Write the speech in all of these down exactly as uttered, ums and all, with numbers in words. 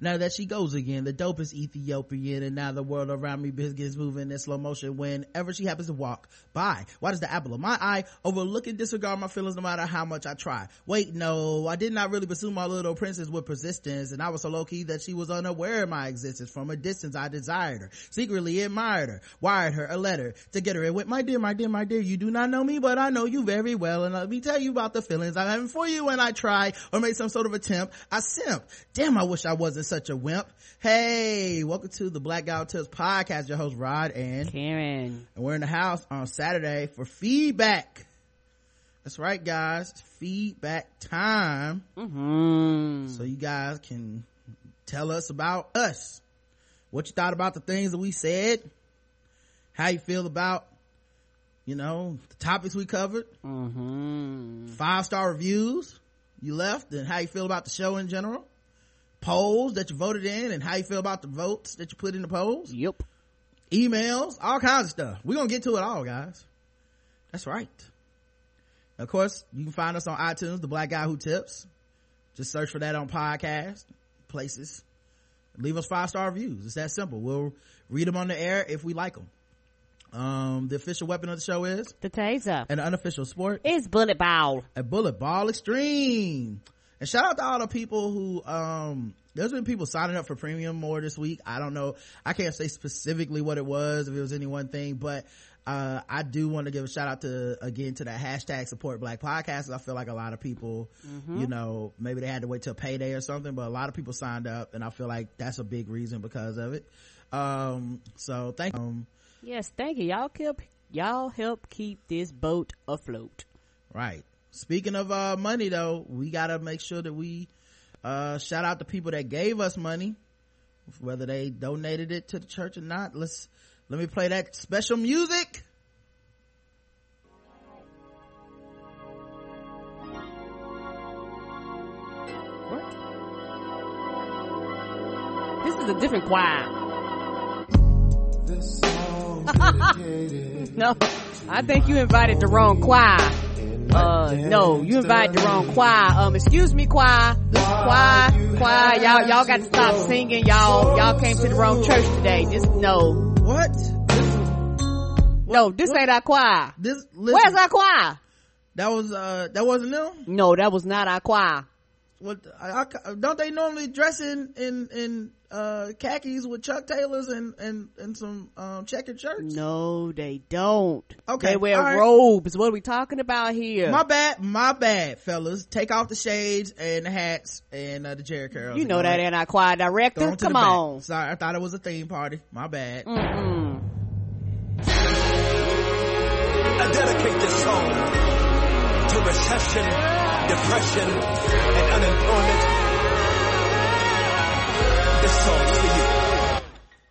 Now that she goes again, the dope is Ethiopian, and now the world around me begins moving in slow motion whenever she happens to walk by. Why does the apple of my eye overlook and disregard my feelings no matter how much I try? Wait, no, I did not really pursue my little princess with persistence, and I was so low-key that she was unaware of my existence. From a distance, I desired her, secretly admired her, wired her a letter to get her. It went, my dear, my dear, my dear, you do not know me, but I know you very well, and let me tell you about the feelings I'm having for you when I try or make some sort of attempt. I simp. Damn, I wish I wasn't such a wimp. Hey, welcome to the Black Guy Who Tips podcast. Your host Rod and Karen, and we're in the house on Saturday for feedback. That's right, guys, it's feedback time. Mm-hmm. So you guys can tell us about us, what you thought about the things that we said, how you feel about, you know, the topics we covered. Mm-hmm. Five-star reviews you left and how you feel about the show in general. Polls that you voted in and how you feel about the votes that you put in the polls. Yep. Emails, all kinds of stuff. We're gonna get to it all, guys. That's right. Of course, you can find us on iTunes, The Black Guy Who Tips. Just search for that on podcast places. Leave us five-star reviews. It's that simple. We'll read them on the air if we like them. Um the official weapon of the show is the taser, and the unofficial sport is bullet ball a bullet ball extreme. And shout out to all the people who, um, there's been people signing up for premium more this week. I don't know. I can't say specifically what it was, if it was any one thing, but, uh, I do want to give a shout out to, again, to that hashtag support black podcasters. I feel like a lot of people, mm-hmm. you know, maybe they had to wait till payday or something, but a lot of people signed up, and I feel like that's a big reason because of it. Um, so thank you. Um, yes, thank you. Y'all keep, y'all help keep this boat afloat. Right. Speaking of uh money though, we gotta make sure that we uh shout out the people that gave us money, whether they donated it to the church or not. Let's let me play that special music. What? This is a different choir. This song no, I think you invited the wrong choir. Uh, no, you invited the wrong choir. Um, excuse me, choir. Choir, choir. Y'all, y'all got to stop singing. Y'all, y'all came to the wrong church today. This, no. What? No, this ain't our choir. This, where's our choir? That was, uh, that wasn't them? No, that was not our choir. What, I, I, don't they normally dress in, in, in, uh, khakis with Chuck Taylors and, and, and some, um, checkered shirts? No, they don't. Okay. They wear right. robes. What are we talking about here? My bad, my bad, fellas. Take off the shades and the hats and, uh, the jerry curls. You know right? that ain't our choir director. Come on. Back. Sorry, I thought it was a theme party. My bad. Mm-mm. I dedicate this song to recession, depression, and unemployment. This song's for you.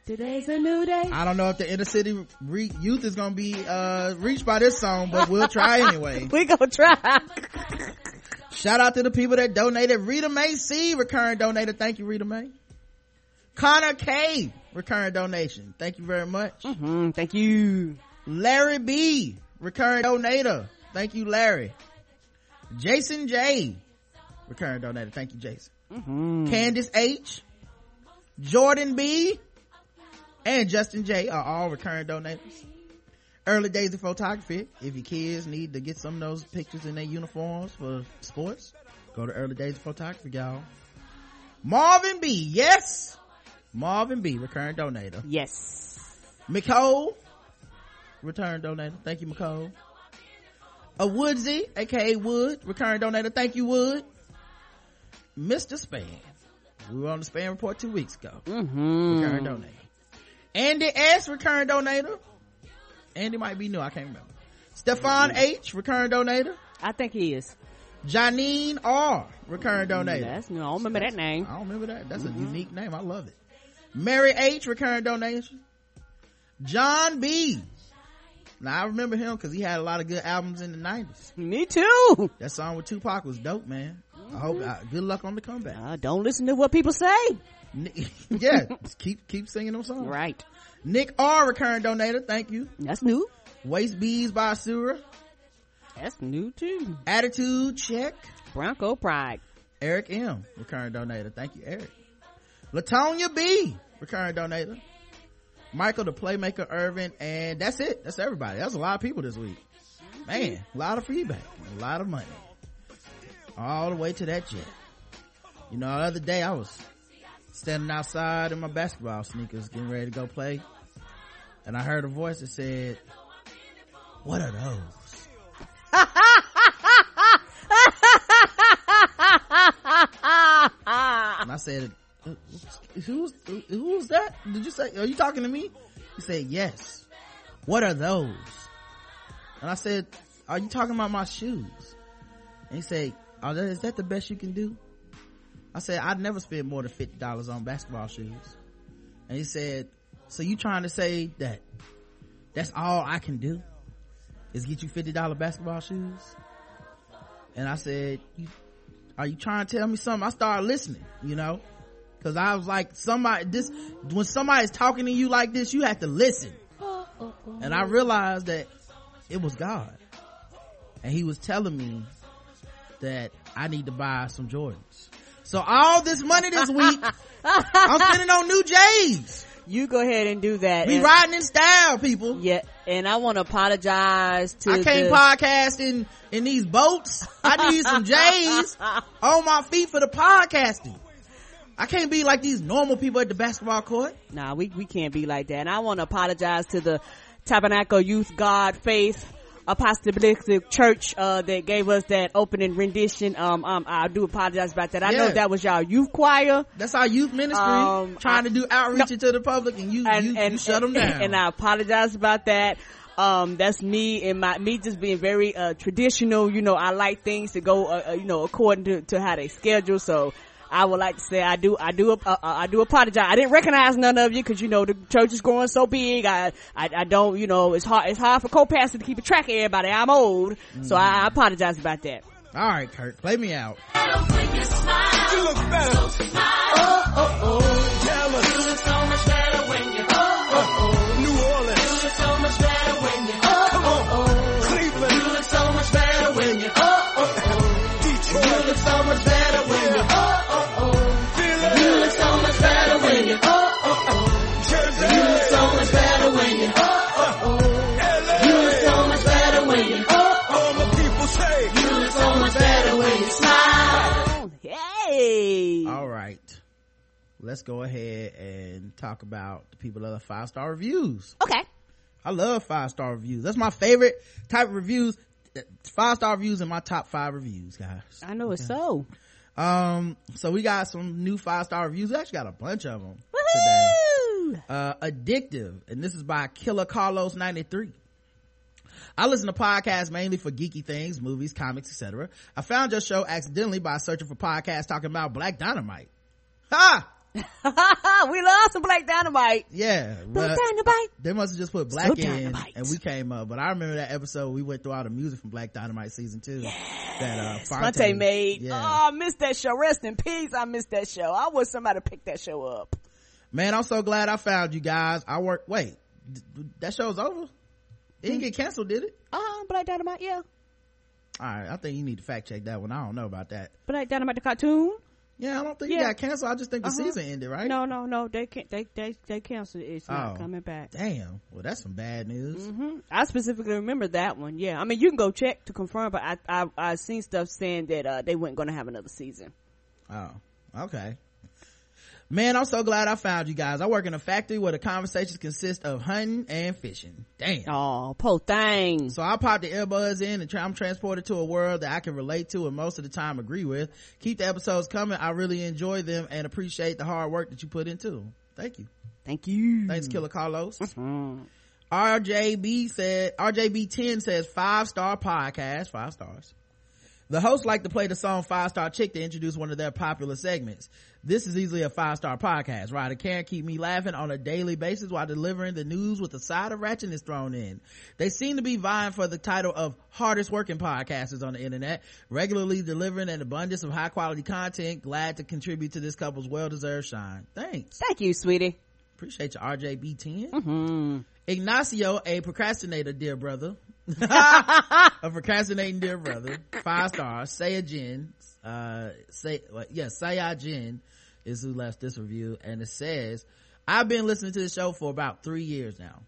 Today's a new day. I don't know if the inner city re- youth is gonna be uh reached by this song, but we'll try anyway. We gonna try. Shout out to the people that donated. Rita May C, recurring donator. Thank you, Rita May. Connor K, recurring donation. Thank you very much. Mm-hmm, thank you. Larry B, recurring donator. Thank you, Larry. Jason J, recurring donator. Thank you, Jason. Mm-hmm. Candace H, Jordan B, and Justin J are all recurring donators. Early Days of Photography. If your kids need to get some of those pictures in their uniforms for sports, go to Early Days of Photography, y'all. Marvin B, yes. Marvin B, recurring donator. Yes. Nicole, return donator. Thank you, Nicole. A Woodsy, aka Wood, recurring donator. Thank you, Wood. Mister Span, we were on the Span Report two weeks ago. Mm-hmm. Recurring donator. Andy S, recurring donator. Andy might be new, I can't remember. Stefan mm-hmm. H, recurring donator. I think he is. Janine R, recurring mm-hmm. donator. That's new. I don't remember That's, that name. I don't remember that. That's mm-hmm. a unique name. I love it. Mary H, recurring donation. John B. Now I remember him because he had a lot of good albums in the nineties. Me too. That song with Tupac was dope, man. Mm-hmm. I hope. I, good luck on the comeback. Uh, don't listen to what people say. Yeah, just keep keep singing them songs. Right. Nick R, recurring donator. Thank you. That's new. Waste Bees by Asura. That's new too. Attitude check. Bronco Pride. Eric M, recurring donator. Thank you, Eric. Latonya B, recurring donator. Michael the Playmaker Irvin, and that's it. That's everybody. That's a lot of people this week. Man, a lot of feedback, a lot of money. All the way to that jet. You know, the other day I was standing outside in my basketball sneakers getting ready to go play, and I heard a voice that said, "What are those?" And I said, who's who's that? Did you say, are you talking to me? He said, yes. What are those? And I said, are you talking about my shoes? And he said, oh, is that the best you can do? I said, I'd never spend more than fifty dollars on basketball shoes. And he said, so you trying to say that that's all I can do is get you fifty dollars basketball shoes? And I said, you, are you trying to tell me something? I started listening, you know, because I was like, somebody, this, when somebody's talking to you like this, you have to listen. Oh, oh, oh. And I realized that it was God, and he was telling me that I need to buy some Jordans. So all this money this week I'm spending on new J's. You go ahead and do that. We and riding in style, people. Yeah, and I want to apologize to I can't the... podcast in, in these boats. I need some J's on my feet for the podcasting. I can't be like these normal people at the basketball court. Nah, we, we can't be like that. And I want to apologize to the Tabernacle Youth God Faith Apostolic Church uh, that gave us that opening rendition. Um, um I do apologize about that. I yeah. know that was y'all youth choir. That's our youth ministry um, trying I, to do outreach no, to the public, and you and, you, and, you shut and, them down. And I apologize about that. Um, that's me and my me just being very uh, traditional. You know, I like things to go, uh, you know, according to, to how they schedule. So I would like to say I do, I do, uh, uh, I do apologize. I didn't recognize none of you because, you know, the church is growing so big. I, I, I don't, you know, it's hard, it's hard for co-pastor to keep a track of everybody. I'm old. Mm. So I, I apologize about that. All right, Kurt, play me out. You look better. So oh, oh, oh. Jealous. You look so much better when you, oh, oh, oh. New Orleans. You look so much better when you, oh, come on, oh, oh. Cleveland. You look so much better when you, oh, oh, oh. Detroit. You look so much better when you, oh. Let's go ahead and talk about the people that love five-star reviews. Okay. I love five-star reviews. That's my favorite type of reviews. Five-star reviews in my top five reviews, guys. I know okay. it's so. Um, so we got some new five-star reviews. We actually got a bunch of them Woo-hoo! today. Uh, Addictive, and this is by Killer Carlos ninety-three. I listen to podcasts mainly for geeky things, movies, comics, et cetera. I found your show accidentally by searching for podcasts talking about Black Dynamite. Ha! We love some Black Dynamite. Yeah, Black Dynamite. They must have just put Black so in Dynamite. And we came up, but I remember that episode we went through all the music from Black Dynamite season two. Yes. That uh Fonte, Fonte made. Yeah. Oh, I missed that show. Rest in peace. I missed that show. I wish somebody picked that show up. Man, I'm so glad I found you guys. I work. Wait, that show's over. It didn't get canceled, did it? Uh huh. Black Dynamite. Yeah. All right. I think you need to fact check that one. I don't know about that. Black Dynamite the cartoon. Yeah, I don't think yeah. it got canceled. I just think the uh-huh. season ended, right? No, no, no. They can't. They they they canceled it. It's not oh, coming back. Damn. Well, that's some bad news. Mm-hmm. I specifically remember that one. Yeah, I mean, you can go check to confirm, but I I I seen stuff saying that uh, they weren't going to have another season. Oh, okay. Man, I'm so glad I found you guys. I work in a factory where the conversations consist of hunting and fishing. Damn. Oh, po thing. So I pop the earbuds in and tra- I'm transported to a world that I can relate to and most of the time agree with. Keep the episodes coming. I really enjoy them and appreciate the hard work that you put into them. Thank you. Thank you. Thanks, Killer Carlos. Mm-hmm. R J B said, R J B ten says five-star podcast, five stars. The hosts like to play the song Five Star Chick to introduce one of their popular segments. This is easily a five-star podcast. Rod and Karen keep me laughing on a daily basis while delivering the news with a side of ratchetness thrown in. They seem to be vying for the title of hardest working podcasters on the internet, regularly delivering an abundance of high-quality content. Glad to contribute to this couple's well-deserved shine. Thanks. Thank you, sweetie. Appreciate you, R J B ten. Mm-hmm. Ignacio, a procrastinator, dear brother. A procrastinating dear brother, five stars. Sayajin, uh, say, well, yeah, Sayajin is who left this review, and it says, I've been listening to the show for about three years now,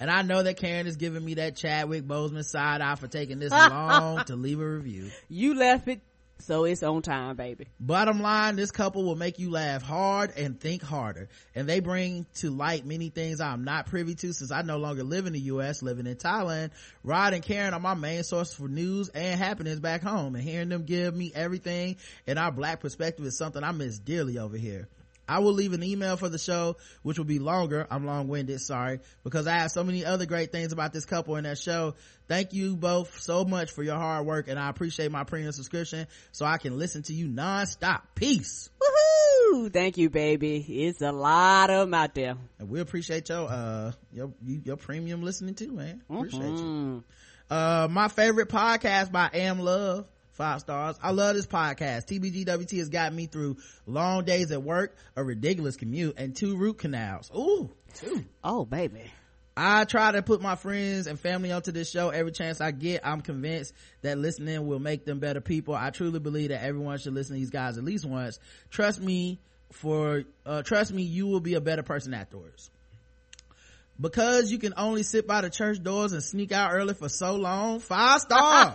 and I know that Karen is giving me that Chadwick Boseman side eye for taking this long to leave a review. You left it, so it's on time, baby. Bottom line, this couple will make you laugh hard and think harder, and they bring to light many things I'm not privy to since I no longer live in the U S, living in Thailand. Rod and Karen are my main source for news and happenings back home, and hearing them give me everything and our black perspective is something I miss dearly over here. I will leave an email for the show, which will be longer. I'm long-winded, sorry, because I have so many other great things about this couple and that show. Thank you both so much for your hard work, and I appreciate my premium subscription so I can listen to you nonstop. Peace. Woohoo! Thank you, baby. It's a lot of them out there. And we appreciate your, uh, your, your premium listening too, man. Appreciate mm-hmm. you. Uh, my favorite podcast by Am Love. Five stars. I love this podcast. T B G W T has got me through long days at work, a ridiculous commute, and two root canals. Ooh, two. Oh, baby. I try to put my friends and family onto this show every chance I get. I'm convinced that listening will make them better people. I truly believe that everyone should listen to these guys at least once. Trust me, for uh, trust me, you will be a better person afterwards. Because you can only sit by the church doors and sneak out early for so long. Five stars.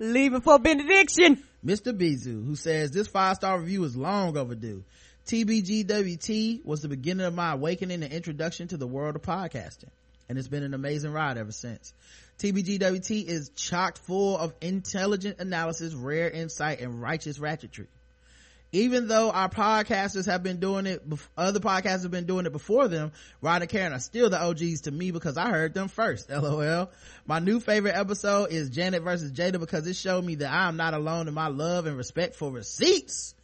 Leaving for benediction. Mister Bizu, who says this five star review is long overdue. T B G W T was the beginning of my awakening and introduction to the world of podcasting, and it's been an amazing ride ever since. T B G W T is chock full of intelligent analysis, rare insight, and righteous ratchetry. Even though our podcasters have been doing it, other podcasters have been doing it before them, Rod and Karen are still the O Gs to me because I heard them first, LOL. My new favorite episode is Janet versus Jada because it showed me that I am not alone in my love and respect for receipts.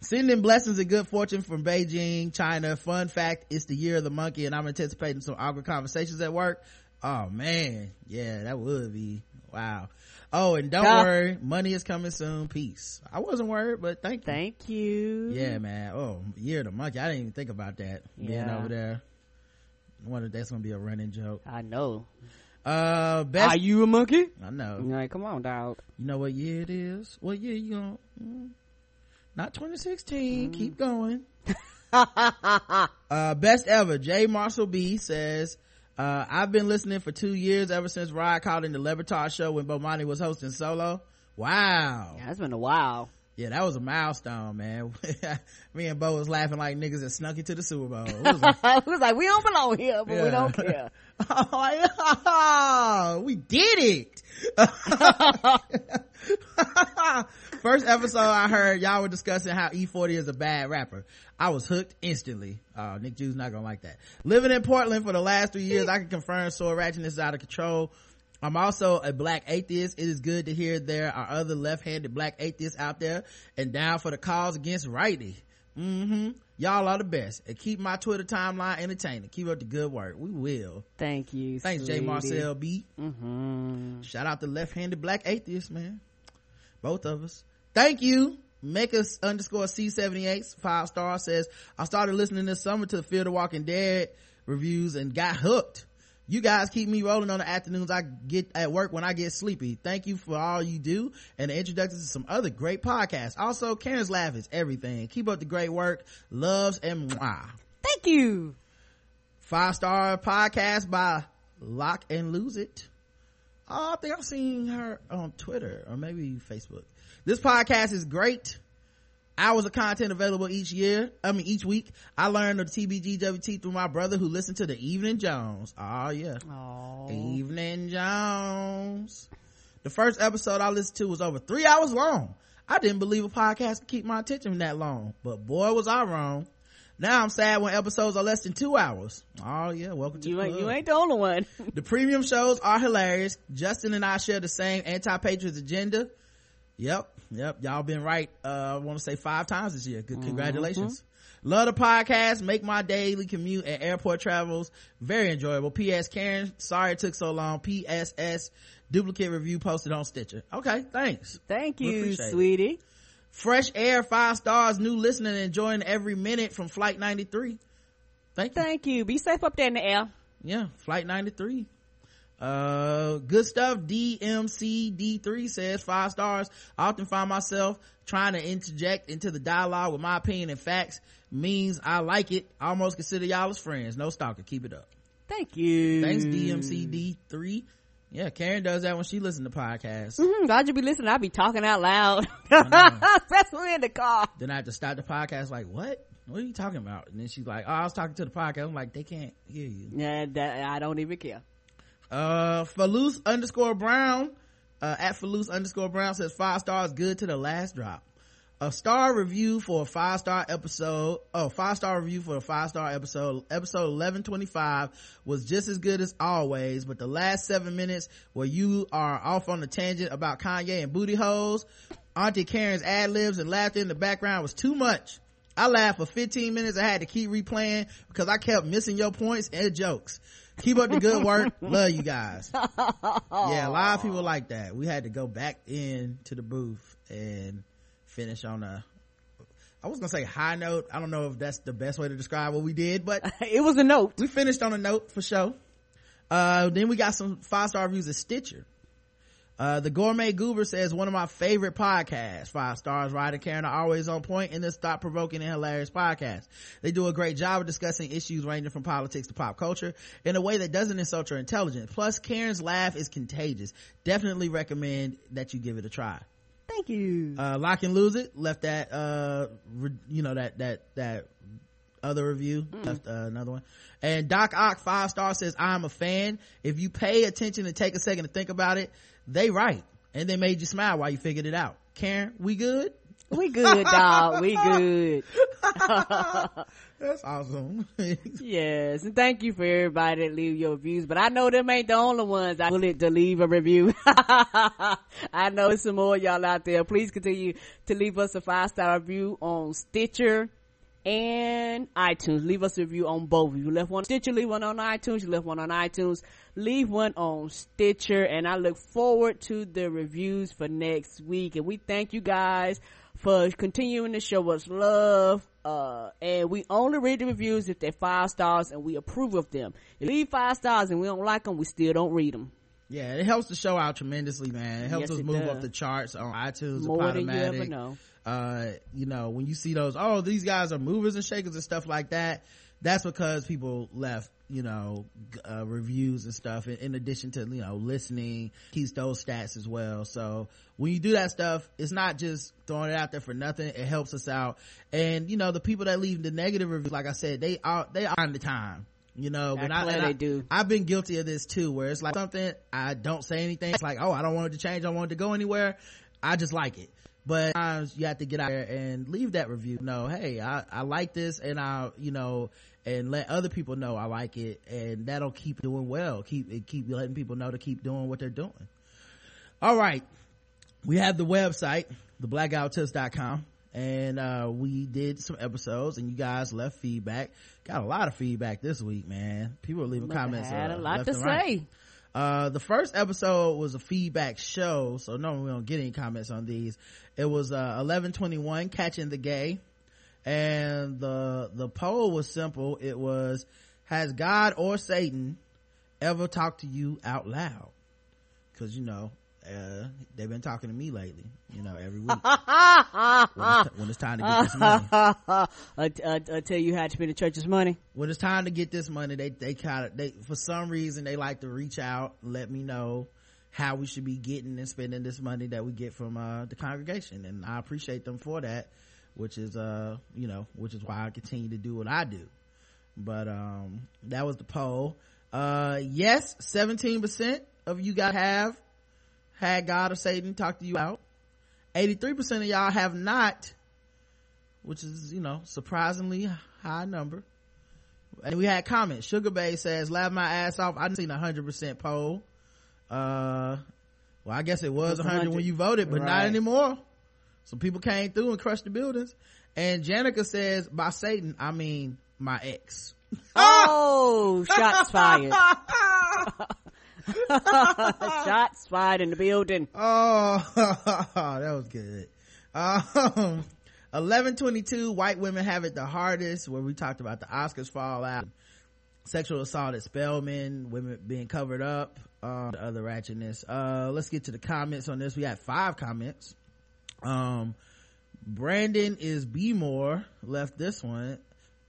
Sending blessings and good fortune from Beijing, China. Fun fact, it's the year of the monkey and I'm anticipating some awkward conversations at work. Oh man, yeah, that would be, wow. Oh, and don't Duh. worry, money is coming soon. Peace. I wasn't worried, but thank you. Thank you. Yeah, man. Oh, year of the monkey. I didn't even think about that. Yeah. Being over there. I wonder if that's going to be a running joke. I know. Uh, best... Are you a monkey? I know. Like, come on, dog. You know what year it is? What year you going to... Not twenty sixteen. Mm. Keep going. uh, best ever. J. Marshall B. says... Uh, I've been listening for two years ever since Rod called in the Lebertard show when Bomani was hosting solo. Wow. Yeah, that's been a while. Yeah, that was a milestone, man. Me and Bo was laughing like niggas that snuck into the Super Bowl. It was like, we was like, we don't belong here, but yeah. we don't care. oh, oh, we did it. First episode I heard, y'all were discussing how E forty is a bad rapper. I was hooked instantly. Oh, Nick Jew's not gonna like that. Living in Portland for the last three years, I can confirm soul ratchetness is out of control. I'm also a black atheist. It is good to hear there are other left-handed black atheists out there and down for the cause against righty. Mm-hmm. Y'all are the best. And keep my Twitter timeline entertaining. Keep up the good work. We will. Thank you. Thanks, J. Marcel B. Mm-hmm. Shout out to left-handed black atheists, man. Both of us. Thank you. Mecca underscore C seventy-eight, five star, says, I started listening this summer to the Fear the Walking Dead reviews and got hooked. You guys keep me rolling on the afternoons I get at work when I get sleepy. Thank you for all you do and the introduction to some other great podcasts. Also, Karen's laugh is everything. Keep up the great work. Loves and mwah. Thank you. Five star podcast by Lock and Lose It. Oh, I think I've seen her on Twitter or maybe Facebook. This podcast is great. Hours of content available each year. I mean, each week. I learned of T B G W T through my brother who listened to the Evening Jones. Oh, yeah. Aww. Evening Jones. The first episode I listened to was over three hours long. I didn't believe a podcast could keep my attention that long, but boy, was I wrong. Now I'm sad when episodes are less than two hours. Oh, yeah. Welcome to you the ain't, club. You ain't the only one. The premium shows are hilarious. Justin and I share the same anti-patriots agenda. Yep. Yep, y'all been right, uh, I want to say five times this year. Good, congratulations. Mm-hmm. Love the podcast, make my daily commute and airport travels very enjoyable. P S. Karen, sorry it took so long. P S S, duplicate review posted on Stitcher. Okay, thanks. Thank you, sweetie. It. Fresh air, five stars, new listener, enjoying every minute from Flight ninety-three. Thank you. Thank you. Be safe up there in the air. yeah, Flight ninety-three. Uh, good stuff. D M C D three says five stars. I often find myself trying to interject into the dialogue with my opinion and facts. Means I like it. I almost consider y'all as friends. No stalker. Keep it up. Thank you. Thanks, D M C D three. Yeah, Karen does that when she listens to podcasts. Mm-hmm. Glad you be listening. I be talking out loud. That's when in the car. Then I have to stop the podcast like, what? What are you talking about? And then she's like, oh, I was talking to the podcast. I'm like, they can't hear you. Yeah, that, I don't even care. Uh, Faluse underscore Brown, uh, at Faluse underscore Brown says five stars, good to the last drop. A star review for a five star episode. Oh, five star review for a five star episode. Episode eleven twenty-five was just as good as always, but the last seven minutes where you are off on the tangent about Kanye and booty holes, Auntie Karen's ad libs and laughter in the background was too much. I laughed for fifteen minutes. I had to keep replaying because I kept missing your points and jokes. Keep up the good work. Love you guys. Yeah, a lot of people like that. We had to go back in to the booth and finish on a, I was gonna say high note. I don't know if that's the best way to describe what we did, but it was a note. We finished on a note for sure. Uh, then we got some five star reviews of Stitcher. Uh, the Gourmet Goober says one of my favorite podcasts. Five stars. Rod and Karen are always on point in this thought provoking and hilarious podcast. They do a great job of discussing issues ranging from politics to pop culture in a way that doesn't insult your intelligence. Plus Karen's laugh is contagious. Definitely recommend that you give it a try. Thank you. Uh, Lock and Lose It left that, uh, re- you know, that, that, that other review. Mm. Left uh, another one. And Doc Ock five star says, I'm a fan. If you pay attention and take a second to think about it, they right, and they made you smile while you figured it out. Karen, we good? We good, dog. We good. That's awesome. Yes, and thank you for everybody that leave your reviews, but I know them ain't the only ones I bullet to leave a review. I know some more of y'all out there. Please continue to leave us a five-star review on Stitcher and iTunes. Leave us a review on both. You left one on Stitcher, leave one on iTunes. You left one on iTunes, leave one on Stitcher. And I look forward to the reviews for next week. And we thank you guys for continuing to show us love. Uh, and we only read the reviews if they're five stars and we approve of them. If you leave five stars and we don't like them, we still don't read them. Yeah, it helps the show out tremendously, man. It helps yes, us move does. up the charts on iTunes. More than you ever know. Uh, you know, when you see those, oh, these guys are movers and shakers and stuff like that, that's because people left, you know, uh, reviews and stuff in, in addition to, you know, listening, keeps those stats as well. So when you do that stuff, it's not just throwing it out there for nothing. It helps us out. And, you know, the people that leave the negative reviews, like I said, they are, they are on the time. You know, when I, I, they do. I've been guilty of this too, where it's like something, I don't say anything. It's like, oh, I don't want it to change. I don't want it to go anywhere. I just like it. But sometimes you have to get out there and leave that review. No, hey, I, I like this, and I, you know, and let other people know I like it, and that'll keep doing well. Keep, keep letting people know to keep doing what they're doing. All right. We have the website, the black guy who tips dot com, and, uh, we did some episodes and you guys left feedback. Got a lot of feedback this week, man. People are leaving comments. I had a lot to say. Uh, the first episode was a feedback show, so normally we don't get any comments on these. It was, uh, eleven twenty-one, Catching the Gay. And the, the poll was simple. It was, has God or Satan ever talked to you out loud? Cause, you know, uh, they've been talking to me lately, you know, every week. when, it's t- when it's time to get this money. I, I, I tell you how to spend the church's money. When it's time to get this money, they, they kind of, they, for some reason, they like to reach out, let me know how we should be getting and spending this money that we get from, uh, the congregation. And I appreciate them for that, which is, uh, you know, which is why I continue to do what I do. But, um, that was the poll. Uh, yes, seventeen percent of you guys have had God or Satan talk to you out. eighty-three percent of y'all have not, which is, you know, surprisingly high number. And we had comments. Sugar Bay says, laugh my ass off. I didn't seen a one hundred percent poll. Uh, well, I guess it was one hundred when you voted, but right. Not anymore. Some people came through and crushed the buildings. And Janica says, by Satan, I mean my ex. Oh, shots fired. Shots fired in the building. Oh, that was good. um eleven twenty-two, white women have it the hardest, where we talked about the Oscars fallout. sexual assault at Spelman, women being covered up, um, the other ratchetness. Uh, let's get to the comments on this. We had five comments. Um, Brandon is B More left this one.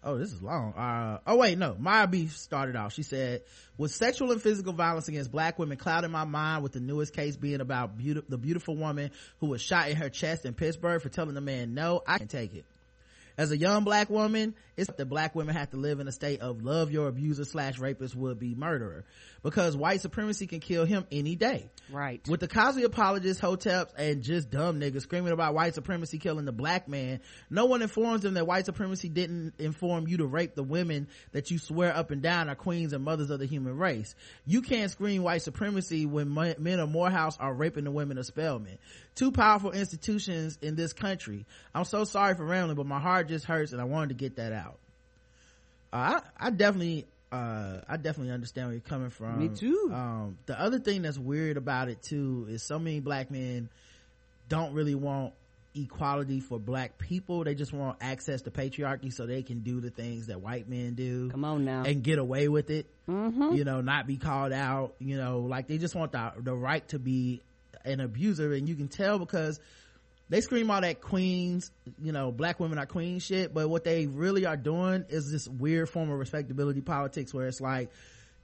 Oh, this is long. Uh, oh wait, no. Maya B started off. She said, with sexual and physical violence against black women clouding my mind, with the newest case being about be- the beautiful woman who was shot in her chest in Pittsburgh for telling the man, no, I can't take it. As a young black woman, it's that black women have to live in a state of love your abuser slash rapist would be murderer, because white supremacy can kill him any day. Right. With the Cosby apologists, hoteps, and just dumb niggas screaming about white supremacy killing the black man, no one informs them that white supremacy didn't inform you to rape the women that you swear up and down are queens and mothers of the human race. You can't scream white supremacy when men of Morehouse are raping the women of Spelman. Two powerful institutions in this country. I'm so sorry for rambling, but my heart just hurts and I wanted to get that out. Uh, I, I definitely uh I definitely understand where you're coming from. Me too. Um the other thing that's weird about it too is so many black men don't really want equality for black people. They just want access to patriarchy so they can do the things that white men do. Come on now. And get away with it. Mm-hmm. You know, not be called out, you know, like they just want the, the right to be an abuser. And you can tell because they scream all that queens, you know, black women are queen shit, but what they really are doing is this weird form of respectability politics where it's like,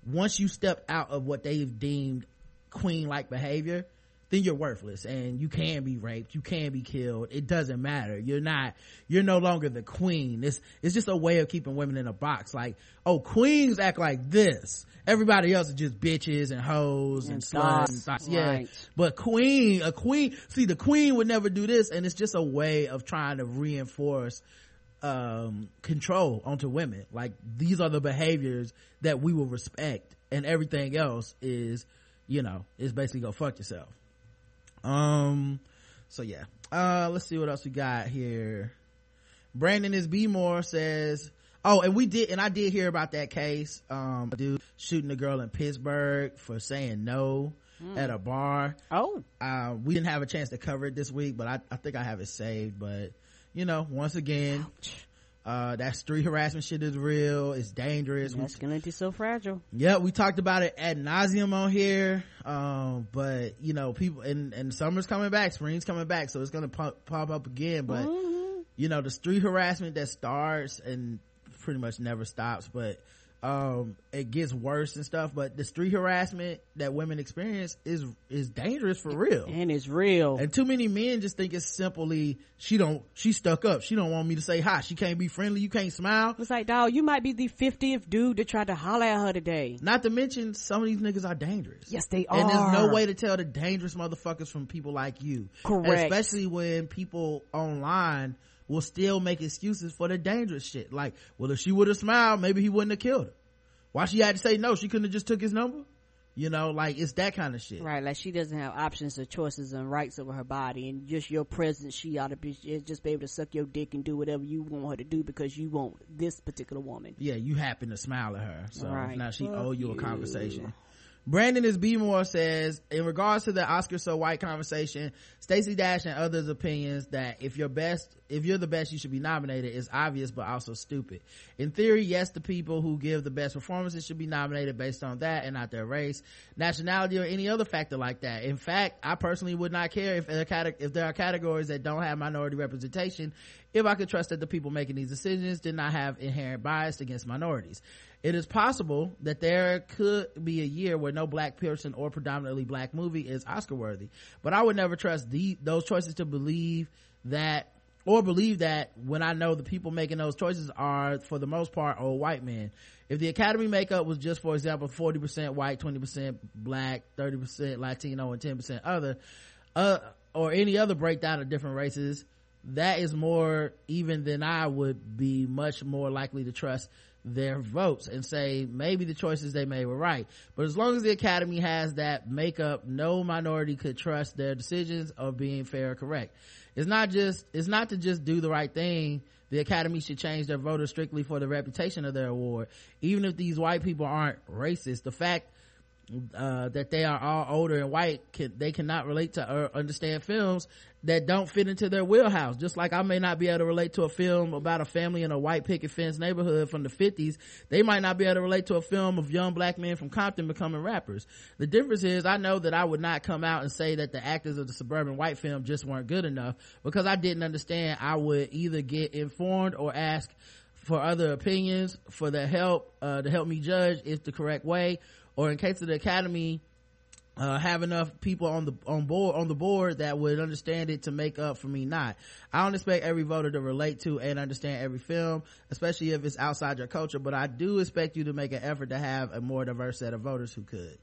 once you step out of what they've deemed queen-like behavior, then you're worthless and you can be raped, you can be killed, it doesn't matter. You're not, you're no longer the queen. It's, it's just a way of keeping women in a box. Like, oh, queens act like this. Everybody else is just bitches and hoes and, and sluts and thoughts. Yeah. Right. But queen, a queen, see, the queen would never do this. And it's just a way of trying to reinforce, um, control onto women. Like, these are the behaviors that we will respect and everything else is, you know, is basically go fuck yourself. Um, so yeah. Uh, let's see what else we got here. Brandon is B Moore says, oh, and we did, and I did hear about that case, um, dude shooting a girl in Pittsburgh for saying no mm. at a bar. Oh. Uh, we didn't have a chance to cover it this week, but I, I think I have it saved, but you know, once again, ouch. Uh, that street harassment shit is real. It's dangerous. Masculinity's so fragile. Yeah, we talked about it ad nauseum on here. Um, but you know, people, and, and summer's coming back, spring's coming back, so it's gonna pop, pop up again, but mm-hmm. you know, the street harassment that starts and pretty much never stops, but um it gets worse and stuff, but the street harassment that women experience is is dangerous for real, and it's real, and too many men just think it's simply she don't she stuck up, she don't want me to say hi, she can't be friendly, you can't smile. It's like, dog, you might be the fiftieth dude that tried to holler at her today, not to mention some of these niggas are dangerous. Yes, they are. And there's no way to tell the dangerous motherfuckers from people like you. Correct. And especially when people online will still make excuses for the dangerous shit. Like, well, if she would have smiled, maybe he wouldn't have killed her. Why she had to say no? She couldn't have just took his number? You know, like, it's that kind of shit. Right, like, she doesn't have options or choices and rights over her body, and just your presence, she ought to be, just be able to suck your dick and do whatever you want her to do because you want this particular woman. Yeah, you happen to smile at her, so right. Now she owe you a conversation. Brandon is B Moore says, in regards to the Oscar so white conversation, Stacey Dash and others' opinions that if you're best, if you're the best, you should be nominated is obvious, but also stupid. In theory, yes, the people who give the best performances should be nominated based on that and not their race, nationality, or any other factor like that. In fact, I personally would not care if there are, if there are categories that don't have minority representation, if I could trust that the people making these decisions did not have inherent bias against minorities. It is possible that there could be a year where no black person or predominantly black movie is Oscar worthy, but I would never trust the, those choices to believe that or believe that when I know the people making those choices are, for the most part, old white men. If the Academy makeup was just, for example, forty percent white, twenty percent black, thirty percent Latino, and ten percent other, uh, or any other breakdown of different races, that is more even than I would be much more likely to trust their votes and say maybe the choices they made were right. But as long as the Academy has that makeup, no minority could trust their decisions of being fair or correct. It's not just, it's not to just do the right thing. The Academy should change their voters strictly for the reputation of their award. Even if these white people aren't racist, the fact uh that they are all older and white, can, they cannot relate to or understand films that don't fit into their wheelhouse. Just like I may not be able to relate to a film about a family in a white picket fence neighborhood from the fifties, they might not be able to relate to a film of young black men from Compton becoming rappers. The difference is I know that I would not come out and say that the actors of the suburban white film just weren't good enough, because I didn't understand. I would either get informed or ask for other opinions for their help uh to help me judge if the correct way, or in case of the Academy, uh have enough people on the on board on the board that would understand it to make up for me not. I don't expect every voter to relate to and understand every film, especially if it's outside your culture, but I do expect you to make an effort to have a more diverse set of voters who could.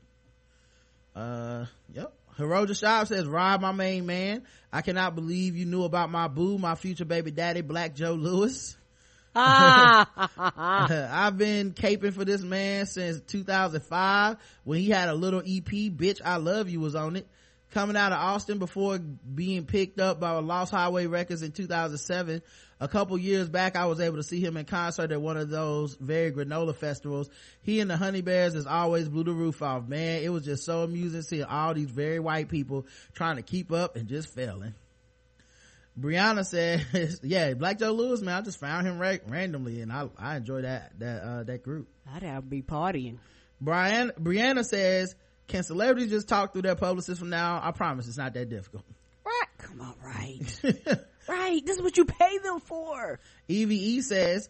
Uh yep. Hiroja Shab says, Rod, my main man, I cannot believe you knew about my boo, my future baby daddy, Black Joe Lewis. I've been caping for this man since two thousand five when he had a little E P, Bitch I Love You was on it, coming out of Austin before being picked up by Lost Highway Records in two thousand seven. A couple years back I was able to see him in concert at one of those very granola festivals. He and the Honey Bears as always blew the roof off, man. It was just so amusing seeing all these very white people trying to keep up and just failing. Brianna says, yeah, Black Joe Lewis, man, I just found him ra- randomly and I I enjoy that that uh that group. I'd have be partying. Brian Brianna says, can celebrities just talk through their publicists from now on? I promise it's not that difficult. Right. Come on, right. Right. This is what you pay them for. Eve says,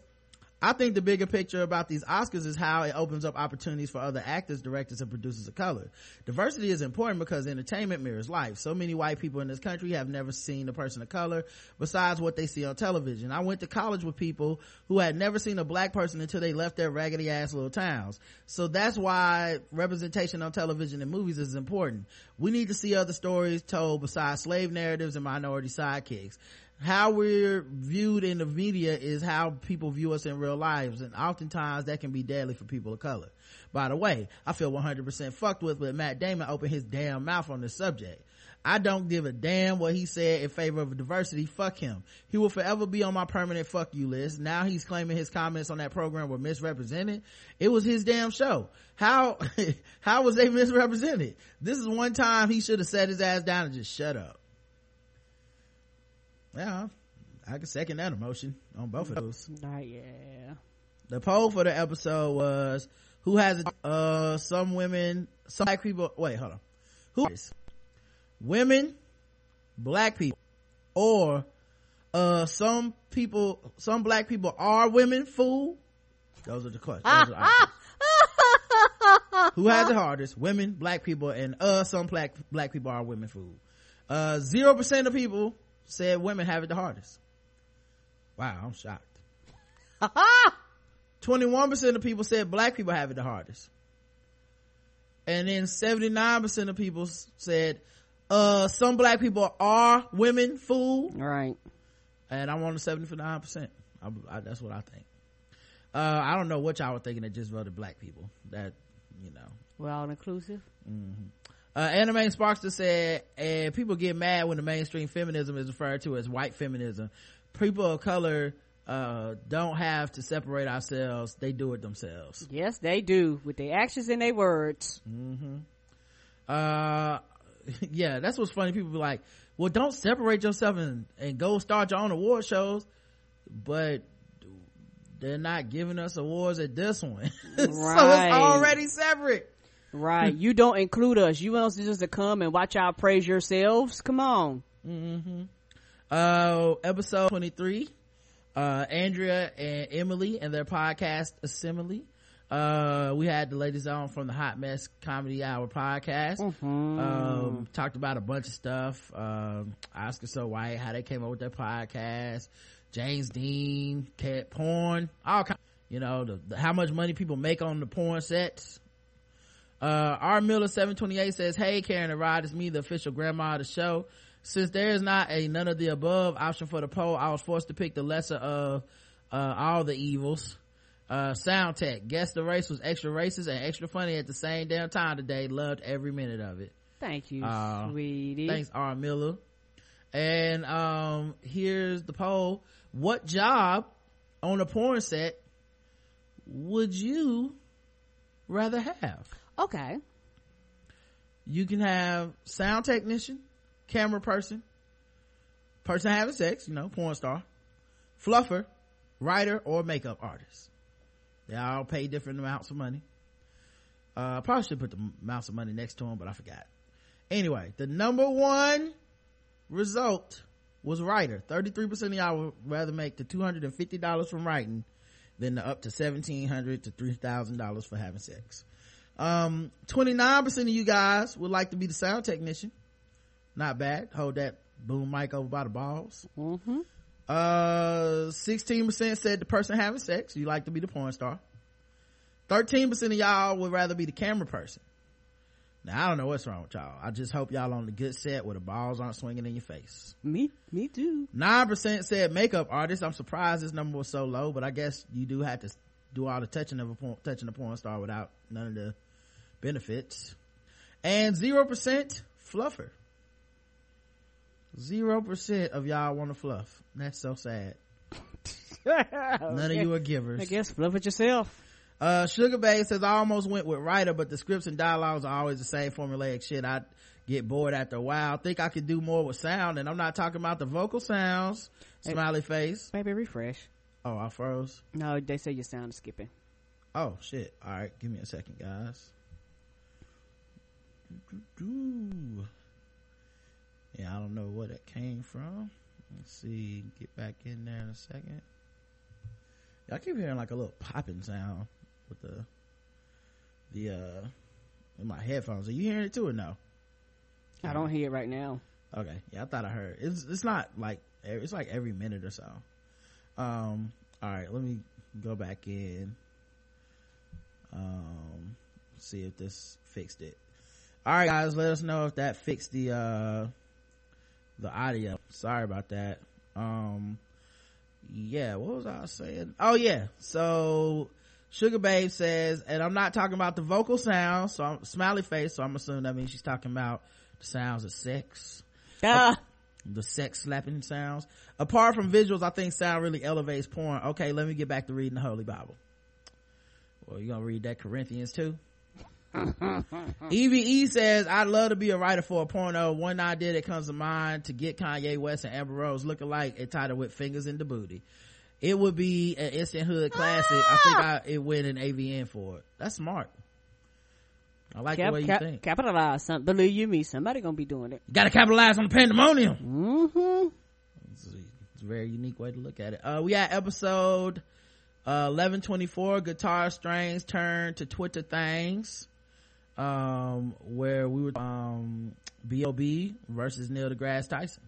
I think the bigger picture about these Oscars is how it opens up opportunities for other actors, directors, and producers of color. Diversity is important because entertainment mirrors life. So many white people in this country have never seen a person of color besides what they see on television. I went to college with people who had never seen a black person until they left their raggedy ass little towns. So that's why representation on television and movies is important. We need to see other stories told besides slave narratives and minority sidekicks. How we're viewed in the media is how people view us in real lives, and oftentimes that can be deadly for people of color. By the way, I feel one hundred percent fucked with when Matt Damon opened his damn mouth on this subject. I don't give a damn what he said in favor of diversity. Fuck him. He will forever be on my permanent fuck you list. Now he's claiming his comments on that program were misrepresented. It was his damn show. How how was they misrepresented? This is one time he should have sat his ass down and just shut up. Yeah, I can second that emotion on both of those. Nah, yeah. The poll for the episode was, who has uh some women, some black people, wait, hold on. Who is women, black people, or uh some people, some black people are women, fool? Those are the questions. Those are options. Who has the hardest? Women, black people, and uh some black black people are women, fool. Uh, zero percent of people said women have it the hardest. Wow, I'm shocked. twenty-one percent of people said black people have it the hardest. And then seventy-nine percent of people said, uh, some black people are women, fool. Right. And I'm on the seventy-nine percent. I, I, that's what I think. Uh, I don't know what y'all were thinking that just voted black people. That, you know. We're all inclusive. Mm-hmm. Uh, Anime Sparkster said, and people get mad when the mainstream feminism is referred to as white feminism. People of color, uh, don't have to separate ourselves. They do it themselves. Yes, they do. With their actions and their words. Mm-hmm. Uh, yeah, that's what's funny. People be like, well, don't separate yourself and, and go start your own award shows. But they're not giving us awards at this one. Right. So it's already separate. Right. You don't include us. You want us just to come and watch y'all praise yourselves? Come on. Mm-hmm. Uh, episode twenty-three, uh, Andrea and Emily and their podcast, Assembly. Uh, we had the ladies on from the Hot Mess Comedy Hour podcast. Mm-hmm. Um, talked about a bunch of stuff. Um, Oscar So White, how they came up with their podcast. James Dean, cat porn, all kinds. You know, the, the, how much money people make on the porn sets. Uh, R. Miller seven twenty-eight says, hey, Karen and Rod, it's me, the official grandma of the show. Since there is not a none of the above option for the poll, I was forced to pick the lesser of, uh, all the evils. Uh, Sound Tech, guess the race was extra racist and extra funny at the same damn time today. Loved every minute of it. Thank you, uh, sweetie. Thanks, R. Miller. And, um, here's the poll. What job on a porn set would you rather have? Okay. you can have sound technician, camera person, person having sex, you know, porn star, fluffer, writer, or makeup artist. They all pay different amounts of money. Uh, I probably should put the amounts of money next to them, but I forgot. Anyway, the number one result was writer. thirty-three percent of y'all would rather make the two hundred fifty dollars from writing than the up to seventeen hundred dollars to three thousand dollars for having sex. Um, twenty-nine percent of you guys would like to be the sound technician. Not bad. Hold that boom mic over by the balls. Mm-hmm. Uh, sixteen percent said the person having sex. You like to be the porn star. thirteen percent of y'all would rather be the camera person. Now, I don't know what's wrong with y'all. I just hope y'all on the good set where the balls aren't swinging in your face. Me, me too. nine percent said makeup artist. I'm surprised this number was so low, but I guess you do have to do all the touching of a porn, touching a porn star without none of the benefits. And zero percent fluffer. zero percent of y'all want to fluff. That's so sad. None of you are givers. I guess fluff it yourself. Uh, Sugar Babe says, I almost went with writer, but the scripts and dialogues are always the same formulaic shit. I get bored after a while. Think I could do more with sound, and I'm not talking about the vocal sounds. Hey, smiley face. Baby, refresh. Oh, I froze? No, they say your sound is skipping. Oh, shit. All right, give me a second, guys. Doo-doo-doo. Yeah, I don't know where that came from. Let's see. Get back in there in a second. I keep hearing like a little popping sound. With the the uh in my headphones. Are you hearing it too or no? I don't hear it right now. Okay. Yeah, I thought I heard it. it's it's not like it's like every minute or so. Um all right, let me go back in. Um see if this fixed it. All right, guys, let us know if that fixed the uh the audio. Sorry about that. Um yeah, what was I saying? Oh yeah, so Sugar Babe says, and I'm not talking about the vocal sounds, so I'm smiley face, so I'm assuming that means she's talking about the sounds of sex. Ah. The sex slapping sounds. Apart from visuals, I think sound really elevates porn. Okay, let me get back to reading the Holy Bible. Well, you gonna read that Corinthians too? E V E says, I'd love to be a writer for a porno. One idea that comes to mind to get Kanye West and Amber Rose look alike, entitled With Fingers in the Booty. It would be an instant hood classic. Ah! I think I, it went an A V N for it. That's smart. I like cap, the way you cap, think. Capitalize something. Believe you me, somebody gonna be doing it. You gotta capitalize on the pandemonium. Mm-hmm. It's a, it's a very unique way to look at it. Uh, we had episode uh, eleven twenty-four, Guitar Strings Turn to Twitter Things, um, where we were um, B O B versus Neil deGrasse Tyson.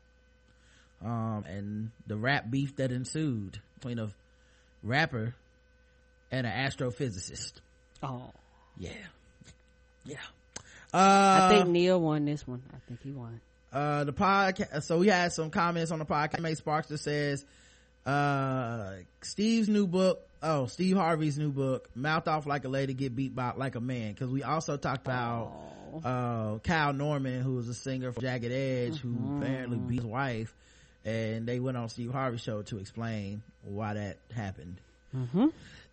Um, and the rap beef that ensued between a rapper and an astrophysicist. Oh. Yeah. Yeah. Uh, I think Neil won this one. I think he won. Uh, the podcast, so we had some comments on the podcast. May Sparkster says, uh, Steve's new book, oh, Steve Harvey's new book, Mouth Off Like a Lady, Get Beat by Like a Man. Cause we also talked about, oh. uh, Kyle Norman, who was a singer for Jagged Edge, mm-hmm. who apparently beat his wife. And they went on Steve Harvey's show to explain why that happened. Mm-hmm.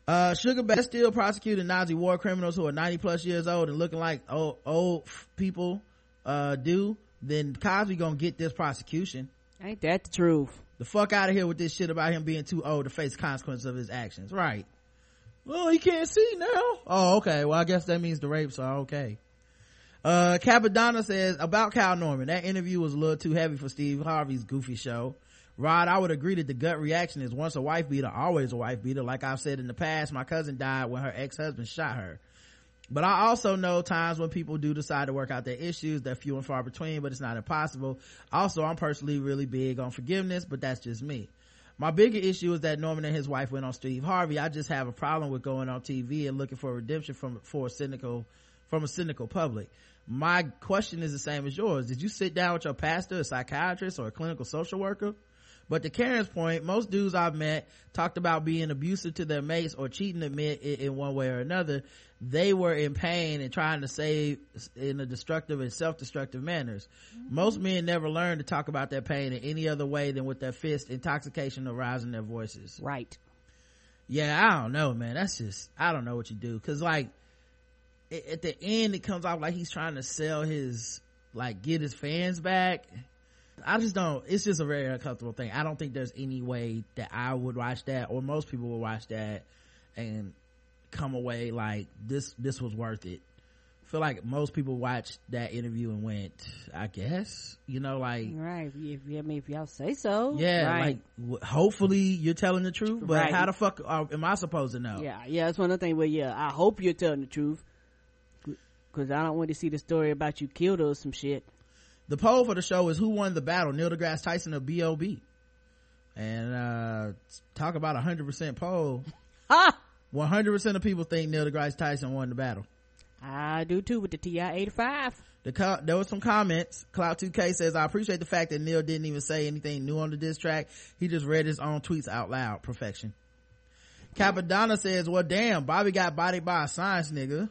Uh, Sugar Bass still prosecuting Nazi war criminals who are ninety plus years old and looking like old, old people, uh, do. Then Cosby gonna get this prosecution. Ain't that the truth? The fuck out of here with this shit about him being too old to face consequences of his actions. Right. Well, he can't see now. Oh, okay. Well, I guess that means the rapes are okay. Uh, Capadonna says, about Kyle Norman, that interview was a little too heavy for Steve Harvey's goofy show. Rod, I would agree that the gut reaction is once a wife beater, always a wife beater. Like I've said in the past, my cousin died when her ex-husband shot her. But I also know times when people do decide to work out their issues. They're few and far between, but it's not impossible. Also, I'm personally really big on forgiveness, but that's just me. My bigger issue is that Norman and his wife went on Steve Harvey. I just have a problem with going on T V and looking for redemption from, for a cynical, from a cynical public. My question is the same as yours. Did you sit down with your pastor, a psychiatrist, or a clinical social worker? But to Karen's point, most dudes I've met talked about being abusive to their mates or cheating to men in one way or another. They were in pain and trying to save in a destructive and self-destructive manners. Mm-hmm. Most men never learn to talk about their pain in any other way than with their fist, intoxication, or rising their voices. Right. Yeah, I don't know, man. That's just, I don't know what you do. Cause like, at the end it comes off like he's trying to sell his, like, get his fans back. I just don't, it's just a very uncomfortable thing. I don't think there's any way that I would watch that, or most people would watch that and come away like this this was worth it. I feel like most people watched that interview and went, I guess, you know, like, right, if, I mean, if y'all say so, yeah, right. Like, hopefully you're telling the truth, but right. How the fuck are, am I supposed to know? Yeah, yeah, that's one of the things where, yeah, I hope you're telling the truth, because I don't want to see the story about you killed or some shit. The poll for the show is who won the battle, Neil deGrasse Tyson or B O B And uh, talk about a one hundred percent poll. Ha! one hundred percent of people think Neil deGrasse Tyson won the battle. I do too, with the T I eighty-five. The co- there were some comments. Cloud two K says, I appreciate the fact that Neil didn't even say anything new on the diss track. He just read his own tweets out loud. Perfection. Capadonna says, well, damn, Bobby got bodied by a science nigga.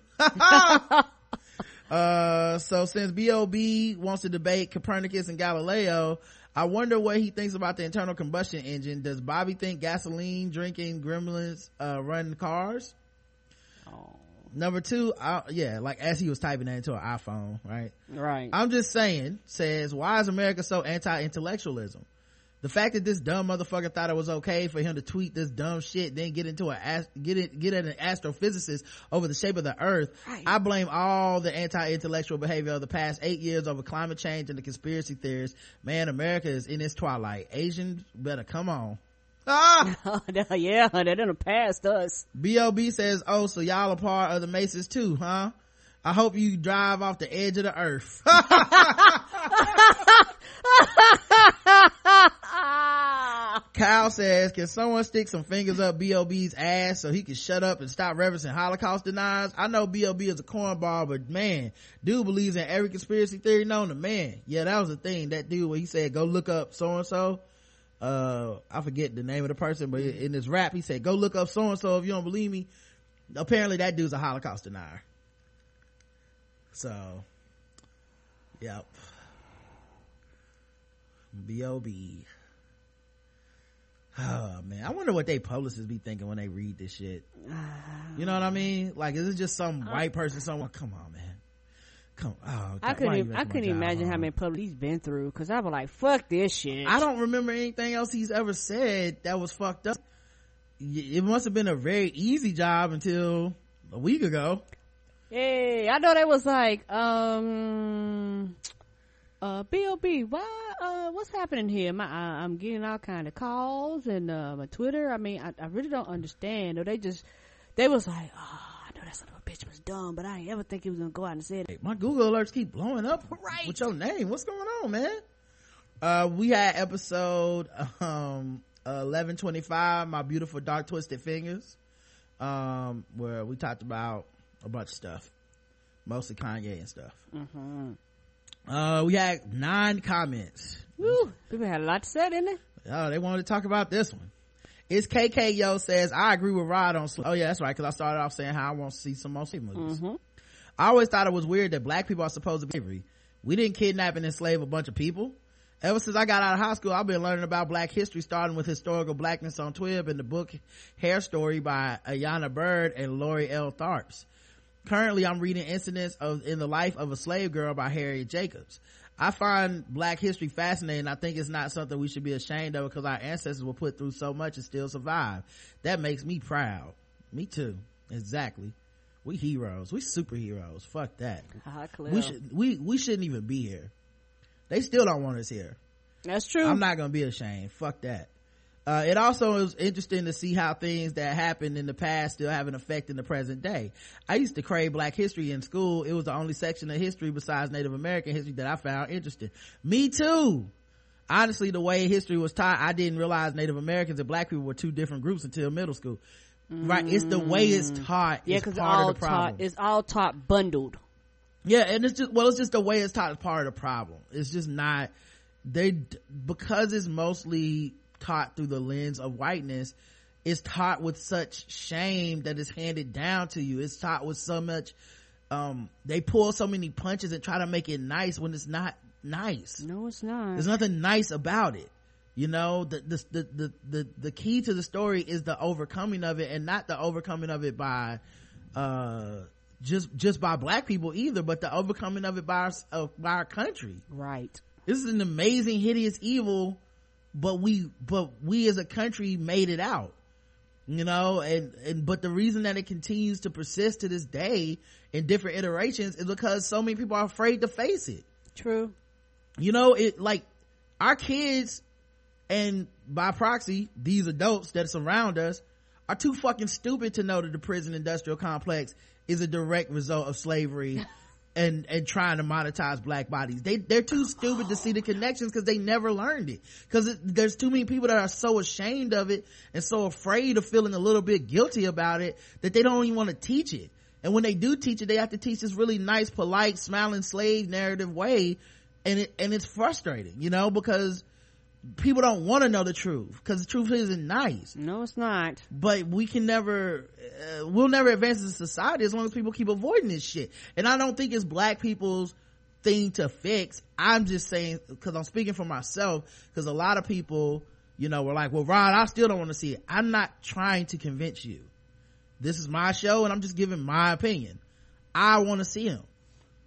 uh so since B O B wants to debate Copernicus and Galileo, I wonder what he thinks about the internal combustion engine. Does Bobby think gasoline drinking gremlins uh run cars? Oh. Number two, I, yeah like as he was typing that into an iPhone, right right I'm just saying, says, why is America so anti-intellectualism? The fact that this dumb motherfucker thought it was okay for him to tweet this dumb shit, then get into a get it get at an astrophysicist over the shape of the earth. Right. I blame all the anti-intellectual behavior of the past eight years over climate change and the conspiracy theorists. Man, America is in its twilight. Asians better come on. Ah, yeah, they done passed us. B O B says, oh, so y'all are part of the Masons too, huh? I hope you drive off the edge of the earth. Kyle says, can someone stick some fingers up B O B's ass so he can shut up and stop referencing Holocaust deniers? I know B O B is a cornball, but man, dude believes in every conspiracy theory known to man. Yeah, that was the thing. That dude, where he said, go look up so-and-so. Uh, I forget the name of the person, but in this rap, he said, go look up so-and-so if you don't believe me. Apparently that dude's a Holocaust denier. So, yep. B O B Oh man, I wonder what they publicists be thinking when they read this shit. You know what I mean? Like, is it just some uh, white person somewhere? Come on, man. Come on. Oh, I couldn't. Even, I couldn't imagine how many publicists he's been through. Because I was like, fuck this shit. I don't remember anything else he's ever said that was fucked up. It must have been a very easy job until a week ago. Hey, I know they was like, um. uh B O B why uh what's happening here? My I, I'm getting all kind of calls and uh my Twitter. I mean, I, I really don't understand. Or they just they was like, oh, I know that son of a bitch was dumb, but I ain't ever think he was gonna go out and say it. My Google alerts keep blowing up right with your name. What's going on, man? Uh we had episode um eleven twenty-five, My Beautiful Dark Twisted Fingers, um where we talked about a bunch of stuff, mostly Kanye and stuff. Mm-hmm. Uh, we had nine comments. Woo! People had a lot to say, didn't they? Oh, they wanted to talk about this one. It's K K Yo says, I agree with Rod on Sl- Oh yeah, that's right, because I started off saying how I want to see some more Sl- movies. Mm-hmm. I always thought it was weird that black people are supposed to be slavery. We didn't kidnap and enslave a bunch of people. Ever since I got out of high school, I've been learning about black history, starting with Historical Blackness on T W I B and the book Hair Story by Ayanna Byrd and Lori L. Tharps. Currently, I'm reading Incidents of in the Life of a Slave Girl by Harriet Jacobs. I find black history fascinating. I think it's not something we should be ashamed of, because our ancestors were put through so much and still survived. That makes me proud. Me too. Exactly. We heroes. We superheroes. Fuck that. We, should, we, we shouldn't even be here. They still don't want us here. That's true. I'm not going to be ashamed. Fuck that. Uh, it also is interesting to see how things that happened in the past still have an effect in the present day. I used to crave black history in school. It was the only section of history besides Native American history that I found interesting. Me too. Honestly, the way history was taught, I didn't realize Native Americans and black people were two different groups until middle school. Mm. Right. It's the way it's taught. Yeah, because it's, it's all taught bundled. Yeah. And it's just, well, it's just the way it's taught is part of the problem. It's just not, they, because it's mostly taught through the lens of whiteness, is taught with such shame that it's handed down to you. It's taught with so much, um they pull so many punches and try to make it nice when it's not nice. No, it's not. There's nothing nice about it. You know, the the the the the, the key to the story is the overcoming of it, and not the overcoming of it by uh just just by black people either, but the overcoming of it by our, uh, by our country. Right. This is an amazing, hideous evil, but we but we as a country made it out, you know. And and but the reason that it continues to persist to this day in different iterations is because so many people are afraid to face it. True. You know, it like our kids, and by proxy these adults that surround us, are too fucking stupid to know that the prison industrial complex is a direct result of slavery and and trying to monetize black bodies. They they're too stupid oh. to see the connections because they never learned it, because there's too many people that are so ashamed of it and so afraid of feeling a little bit guilty about it that they don't even want to teach it. And when they do teach it, they have to teach this really nice, polite, smiling slave narrative way, and it and it's frustrating, you know, because people don't want to know the truth, because the truth isn't nice. No, it's not. But we can never uh, we'll never advance as a society as long as people keep avoiding this shit. And I don't think it's black people's thing to fix. I'm just saying, because I'm speaking for myself, because a lot of people, you know, were like, well, Rod, I still don't want to see it. I'm not trying to convince you. This is my show and I'm just giving my opinion. I want to see him.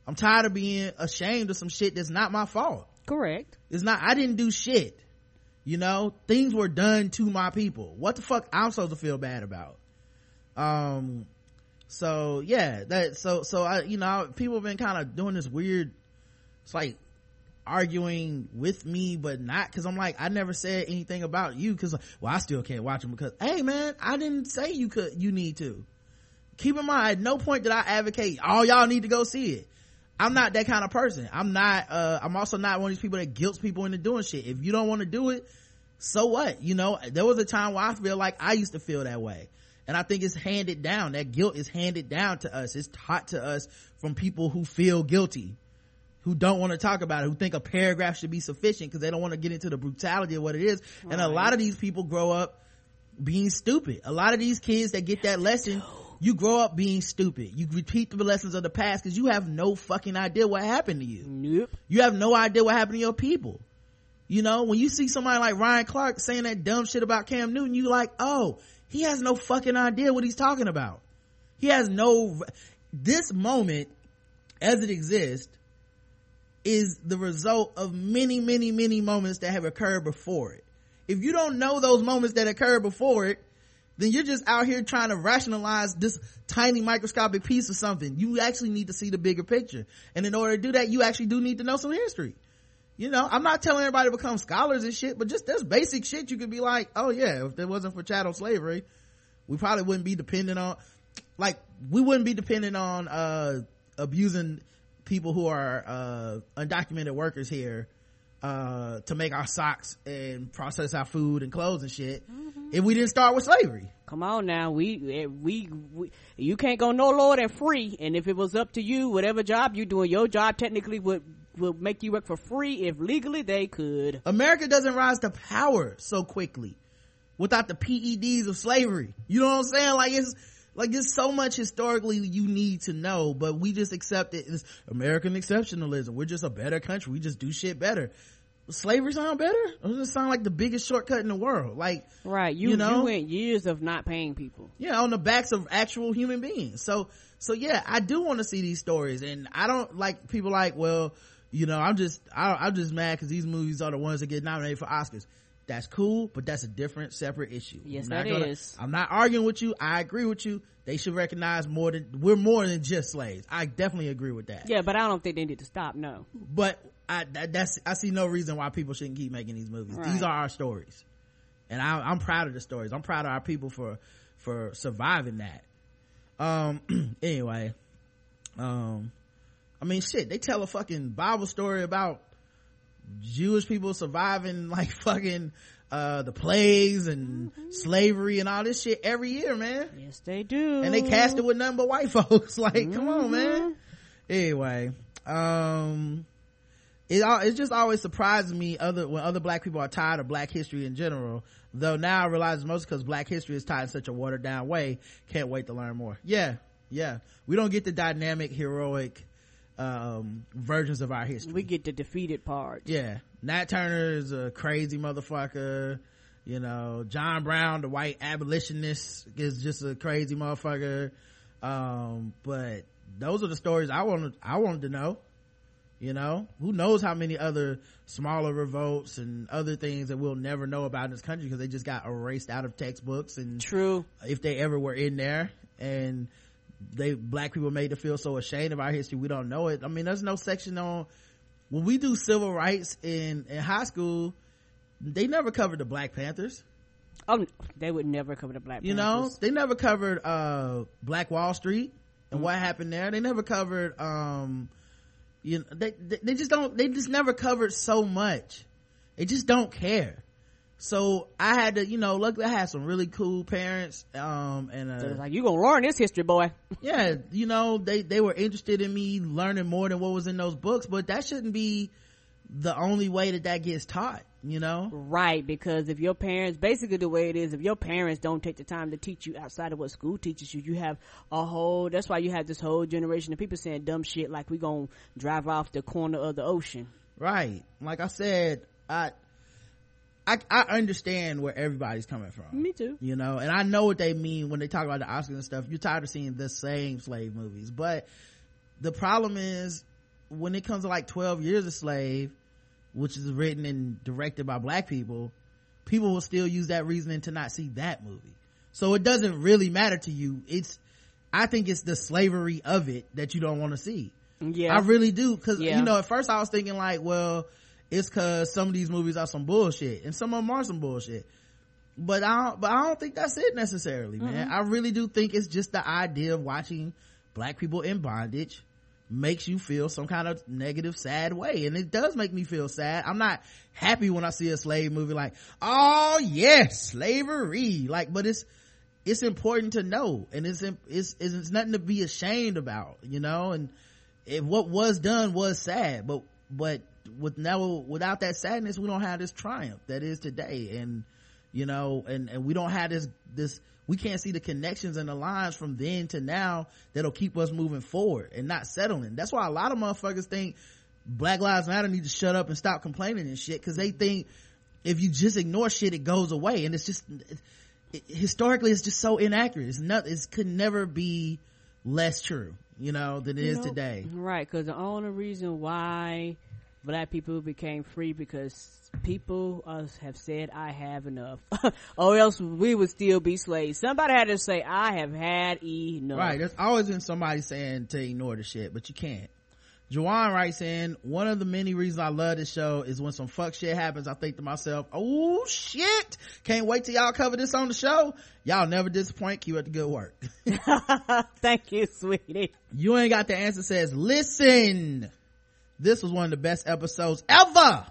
I'm tired of being ashamed of some shit that's not my fault. Correct. It's not, I didn't do shit. You know, things were done to my people. What the fuck I'm supposed to feel bad about? Um, so yeah, that, so, so I, you know, people have been kind of doing this weird, it's like arguing with me, but not, because I'm like, I never said anything about you, because, well, I still can't watch them because, hey man, I didn't say you could, you need to. Keep in mind, at no point did I advocate, oh, y'all need to go see it. I'm not that kind of person. I'm not, uh, I'm also not one of these people that guilts people into doing shit. If you don't want to do it, so what? You know, there was a time where I feel like I used to feel that way. And I think it's handed down. That guilt is handed down to us. It's taught to us from people who feel guilty, who don't want to talk about it, who think a paragraph should be sufficient because they don't want to get into the brutality of what it is. Right. And a lot of these people grow up being stupid. A lot of these kids that get that lesson, you grow up being stupid. You repeat the lessons of the past because you have no fucking idea what happened to you. Nope. You have no idea what happened to your people. You know, when you see somebody like Ryan Clark saying that dumb shit about Cam Newton, you like, oh, he has no fucking idea what he's talking about. He has no, this moment as it exists is the result of many, many, many moments that have occurred before it. If you don't know those moments that occurred before it, then you're just out here trying to rationalize this tiny microscopic piece of something. You actually need to see the bigger picture. And in order to do that, you actually do need to know some history. You know, I'm not telling everybody to become scholars and shit, but just there's basic shit you could be like, oh yeah, if there wasn't for chattel slavery, we probably wouldn't be dependent on, like, we wouldn't be dependent on, uh, abusing people who are, uh, undocumented workers here, uh, to make our socks and process our food and clothes and shit. Mm-hmm. If we didn't start with slavery. Come on now, we, we we you can't go no lower than free. And if it was up to you, whatever job you doing, your job technically would would make you work for free if legally they could. America doesn't rise to power so quickly without the P E Ds of slavery. You know what I'm saying? Like it's like there's so much historically you need to know, but we just accept it. It's American exceptionalism. We're just a better country. We just do shit better. Slavery sound better? It doesn't sound like the biggest shortcut in the world. Like, right? You, you know, you went years of not paying people. Yeah, on the backs of actual human beings. So, so yeah, I do want to see these stories, and I don't like people like, well, you know, I'm just, I, I'm just mad because these movies are the ones that get nominated for Oscars. That's cool, but that's a different, separate issue. Yes, that is. I'm not arguing with you. I agree with you. They should recognize more than we're more than just slaves. I definitely agree with that. Yeah, but I don't think they need to stop. No, but. I, that, that's, I see no reason why people shouldn't keep making these movies. Right. These are our stories, and I, I'm proud of the stories. I'm proud of our people for for surviving that. Um, anyway, um, I mean, shit, they tell a fucking Bible story about Jewish people surviving like fucking uh, the plagues and mm-hmm. slavery and all this shit every year, man. Yes, they do, and they cast it with nothing but white folks. Like, mm-hmm. come on, man. Anyway, um. It, it just always surprises me other when other black people are tired of black history in general, though now I realize most because black history is tied in such a watered down way. Can't wait to learn more. Yeah, yeah. We don't get the dynamic, heroic um, versions of our history. We get the defeated part. Yeah. Nat Turner is a crazy motherfucker. You know, John Brown, the white abolitionist, is just a crazy motherfucker. Um, but those are the stories I wanted, I wanted to know. You know, who knows how many other smaller revolts and other things that we'll never know about in this country because they just got erased out of textbooks and true if they ever were in there. And they black people made to feel so ashamed of our history we don't know it. I mean, there's no section on when we do civil rights in in high school. They never covered the Black Panthers. Oh, they would never cover the Black you Panthers. You know, they never covered uh Black Wall Street and mm-hmm. what happened there. They never covered. um You know, they, they they just don't they just never covered so much. They just don't care. So I had to, you know, luckily I had some really cool parents. Um, and uh, so it's like, you gonna learn this history, boy. Yeah, you know, they they were interested in me learning more than what was in those books, but that shouldn't be the only way that that gets taught. You know, right? Because if your parents, basically the way it is, if your parents don't take the time to teach you outside of what school teaches you, you have a whole, that's why you have this whole generation of people saying dumb shit like we gonna drive off the corner of the ocean. Right. Like I said, I, I, I understand where everybody's coming from. Me too. You know, and I know what they mean when they talk about the Oscars and stuff. You're tired of seeing the same slave movies. But the problem is when it comes to like twelve years a slave, which is written and directed by black people, people will still use that reasoning to not see that movie. So it doesn't really matter to you. It's, I think it's the slavery of it that you don't want to see. Yeah. I really do. Cause, yeah. you know, at first I was thinking like, well, it's cause some of these movies are some bullshit and some of them are some bullshit. But I don't, but I don't think that's it necessarily, mm-hmm. man. I really do think it's just the idea of watching black people in bondage makes you feel some kind of negative, sad way. And it does make me feel sad. I'm not happy when I see a slave movie like, oh yes, slavery. Like, but it's, it's important to know. And it's, it's, it's nothing to be ashamed about, you know? And if what was done was sad, but, but with no, without that sadness, we don't have this triumph that is today. And, you know, and, and we don't have this, this, we can't see the connections and the lines from then to now that'll keep us moving forward and not settling. That's why a lot of motherfuckers think Black Lives Matter need to shut up and stop complaining and shit, because they think if you just ignore shit, it goes away. And it's just, it, historically, it's just so inaccurate. It's not, it could never be less true, you know, than it you is know, today. Right, because the only reason why black people became free because people uh, have said I have enough or else we would still be slaves. Somebody had to say I have had enough. Right, there's always been somebody saying to ignore the shit, but you can't. Juwan writes in, one of the many reasons I love this show is when some fuck shit happens, I think to myself, oh shit, can't wait till y'all cover this on the show. Y'all never disappoint. Keep up the good work. Thank you, sweetie. You ain't got the answer says, listen, this was one of the best episodes ever.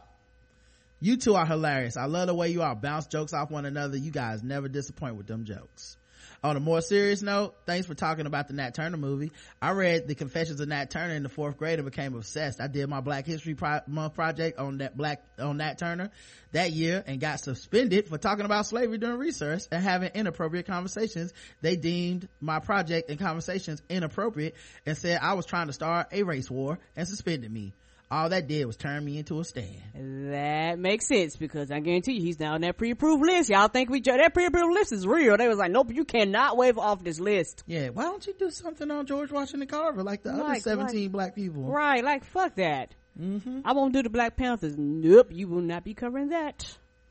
You two are hilarious. I love the way you all bounce jokes off one another. You guys never disappoint with them jokes. On a more serious note, thanks for talking about the Nat Turner movie. I read The Confessions of Nat Turner in the fourth grade and became obsessed. I did my Black History Pro- Month project on that black on Nat Turner that year and got suspended for talking about slavery during research and having inappropriate conversations. They deemed my project and conversations inappropriate and said I was trying to start a race war and suspended me. All that did was turn me into a stand. That makes sense, because I guarantee you he's now on that pre-approved list. Y'all think we that pre-approved list is real. They was like, nope, you cannot waive off this list. Yeah, why don't you do something on George Washington Carver like the like, other seventeen like, black people? Right, like fuck that. Mm-hmm. I won't do the Black Panthers. Nope, you will not be covering that.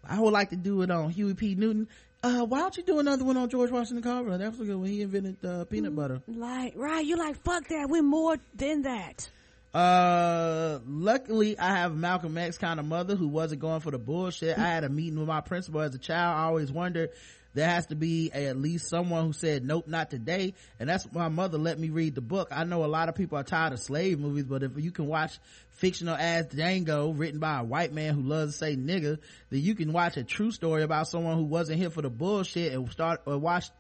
I would like to do it on Huey P. Newton. Uh, why don't you do another one on George Washington Carver? That was good when he invented uh, peanut mm, butter. Like, right, you like, fuck that. We're more than that. Uh, luckily I have Malcolm X kind of mother who wasn't going for the bullshit. I had a meeting with my principal as a child. I always wondered, there has to be a, at least someone who said, nope, not today. And that's why my mother let me read the book. I know a lot of people are tired of slave movies, but if you can watch fictional ass Django written by a white man who loves to say nigga, then you can watch a true story about someone who wasn't here for the bullshit and start or watched,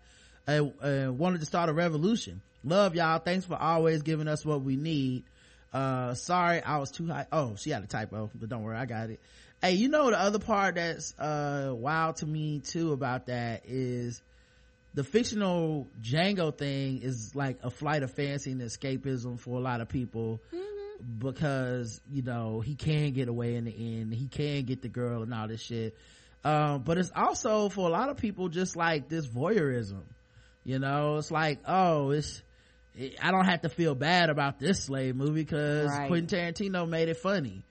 uh, uh, wanted to start a revolution. Love y'all. Thanks for always giving us what we need. Uh, sorry, I was too high. Oh, she had a typo, but don't worry, I got it. Hey, you know, the other part that's, uh, wild to me too about that is the fictional Django thing is like a flight of fancy and escapism for a lot of people, mm-hmm. because, you know, he can get away in the end. He can get the girl and all this shit. Um, but it's also for a lot of people just like this voyeurism, you know, it's like, oh, it's, I don't have to feel bad about this slave movie because right. Quentin Tarantino made it funny,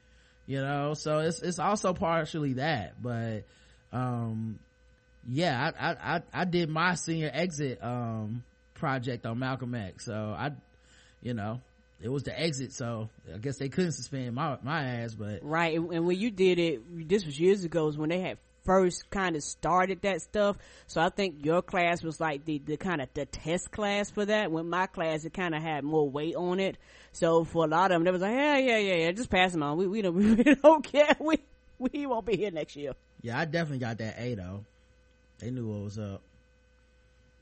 you know. So it's it's also partially that, but um yeah, I I I, I did my senior exit um project on Malcolm X, so I, you know, it was the exit, so I guess they couldn't suspend my my ass, but right. And when you did it, this was years ago, was when they had first kind of started that stuff, so I think your class was like the the kind of the test class for that. When my class, it kind of had more weight on it, so for a lot of them, they was like, yeah, yeah, yeah, yeah, just pass them on. We we don't we don't care. We we won't be here next year. Yeah, I definitely got that A though. They knew what was up,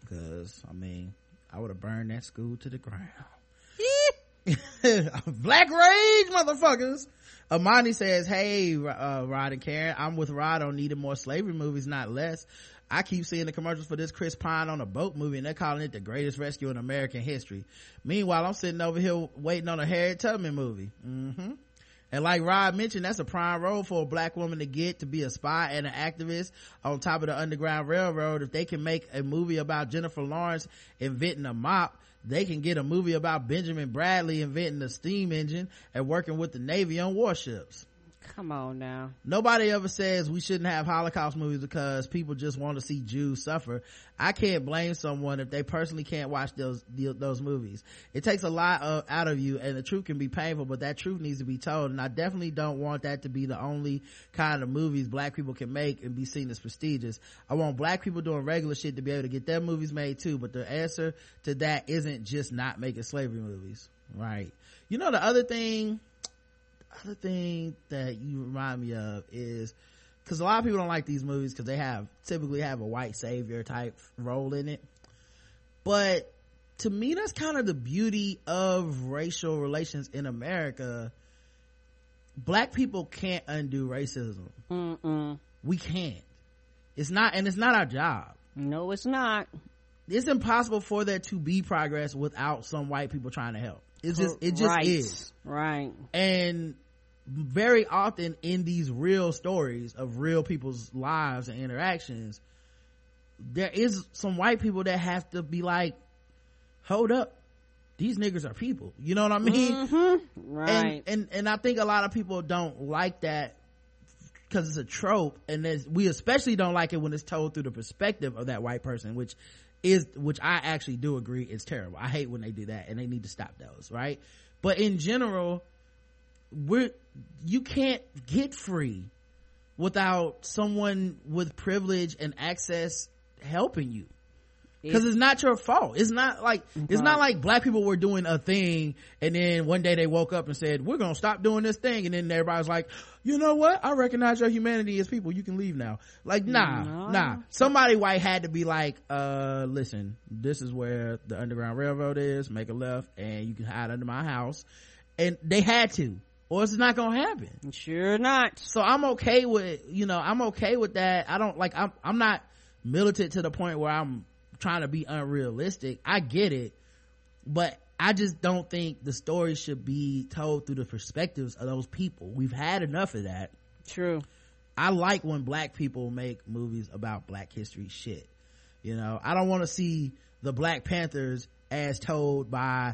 because I mean, I would have burned that school to the ground. Black rage, motherfuckers. Amani says, hey, uh, Rod and Karen, I'm with Rod on needing more slavery movies, not less. I keep seeing the commercials for this Chris Pine on a boat movie, and they're calling it the greatest rescue in American history. Meanwhile, I'm sitting over here waiting on a Harriet Tubman movie. Mm-hmm. And like Rod mentioned, that's a prime role for a black woman to get, to be a spy and an activist on top of the Underground Railroad. If they can make a movie about Jennifer Lawrence inventing a mop, they can get a movie about Benjamin Bradley inventing the steam engine and working with the Navy on warships. Come on now. Nobody ever says we shouldn't have Holocaust movies because people just want to see Jews suffer. I can't blame someone if they personally can't watch those those movies. It takes a lot of, out of you, and the truth can be painful, but that truth needs to be told, and I definitely don't want that to be the only kind of movies black people can make and be seen as prestigious. I want black people doing regular shit to be able to get their movies made too, but the answer to that isn't just not making slavery movies. Right. You know, the other thing... other thing that you remind me of is, because a lot of people don't like these movies because they have typically have a white savior type role in it, but to me that's kind of the beauty of racial relations in America. Black people can't undo racism. Mm-mm. We can't. It's not, and it's not our job. No, it's not. It's impossible for there to be progress without some white people trying to help. It's just, it just right. is. Right. And very often in these real stories of real people's lives and interactions, there is some white people that have to be like, hold up, these niggas are people. You know what I mean? Mm-hmm. Right. And, and, and I think a lot of people don't like that because it's a trope, and we especially don't like it when it's told through the perspective of that white person, which is, which I actually do agree is terrible. I hate when they do that, and they need to stop those, right? But in general, we're, you can't get free without someone with privilege and access helping you, because it's not your fault. It's not like, okay. It's not like black people were doing a thing and then one day they woke up and said, we're gonna stop doing this thing, and then everybody's like, you know what, I recognize your humanity as people, you can leave now. Like, nah, no. nah somebody white had to be like, uh listen, this is where the Underground Railroad is, make a left and you can hide under my house. And they had to, or it's not gonna happen. Sure not. So I'm okay with, you know, I'm okay with that. I don't like, I'm, I'm not militant to the point where I'm trying to be unrealistic. I get it, but I just don't think the story should be told through the perspectives of those people. We've had enough of that. True. I like when black people make movies about black history shit, you know. I don't want to see the Black Panthers as told by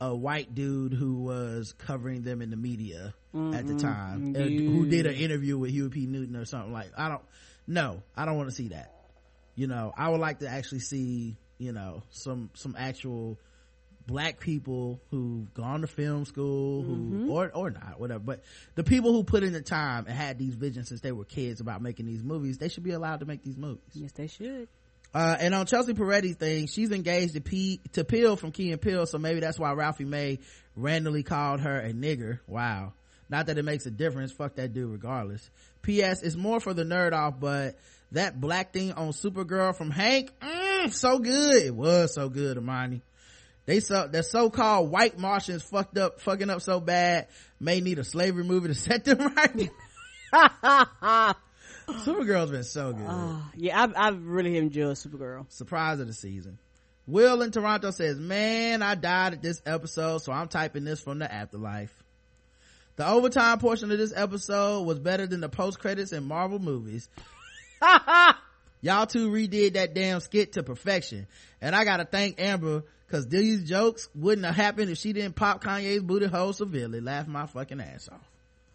a white dude who was covering them in the media mm-hmm. at the time, who did an interview with Huey P. Newton or something. Like, I don't no I don't want to see that. You know, I would like to actually see, you know, some some actual black people who've gone to film school, who mm-hmm. or or not, whatever. But the people who put in the time and had these visions since they were kids about making these movies, they should be allowed to make these movies. Yes, they should. Uh, and on Chelsea Peretti's thing, she's engaged to P to Peele from Key and Peele, so maybe that's why Ralphie May randomly called her a nigger. Wow. Not that it makes a difference. Fuck that dude regardless. P S It's more for the nerd off, but that black thing on Supergirl from Hank, mm, so good. It was so good, Amani. They so, the so-called white Martians fucked up, fucking up so bad, may need a slavery movie to set them right. Supergirl's been so good. Uh, yeah, I've, I've really enjoyed Supergirl. Surprise of the season. Will in Toronto says, man, I died at this episode, so I'm typing this from the afterlife. The overtime portion of this episode was better than the post-credits in Marvel movies. Y'all two redid that damn skit to perfection. And I gotta thank Amber, cause these jokes wouldn't have happened if she didn't pop Kanye's booty hole severely. Laugh my fucking ass off.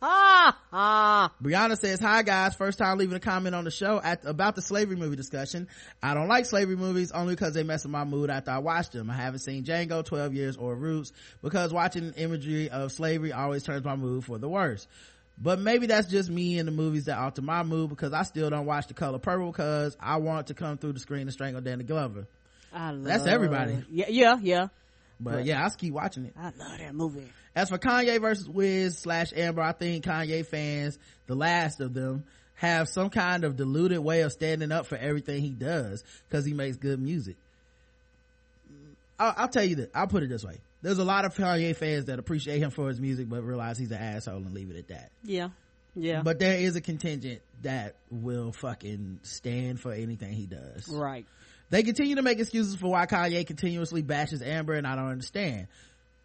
Ah, ah. Brianna says, hi guys, first time leaving a comment on the show at, about the slavery movie discussion. I don't like slavery movies only because they mess with my mood after I watched them. I haven't seen Django, twelve years, or Roots because watching imagery of slavery always turns my mood for the worse. But maybe that's just me and the movies that alter my mood, because I still don't watch The Color Purple because I want to come through the screen and strangle Danny Glover. I love That's everybody. Yeah, yeah, yeah. But, but yeah, I just keep watching it. I love that movie. As for Kanye versus Wiz slash Amber, I think Kanye fans, the last of them, have some kind of deluded way of standing up for everything he does because he makes good music. I'll, I'll tell you this. I'll put it this way. There's a lot of Kanye fans that appreciate him for his music but realize he's an asshole and leave it at that. Yeah. Yeah. But there is a contingent that will fucking stand for anything he does. Right. They continue to make excuses for why Kanye continuously bashes Amber, and I don't understand.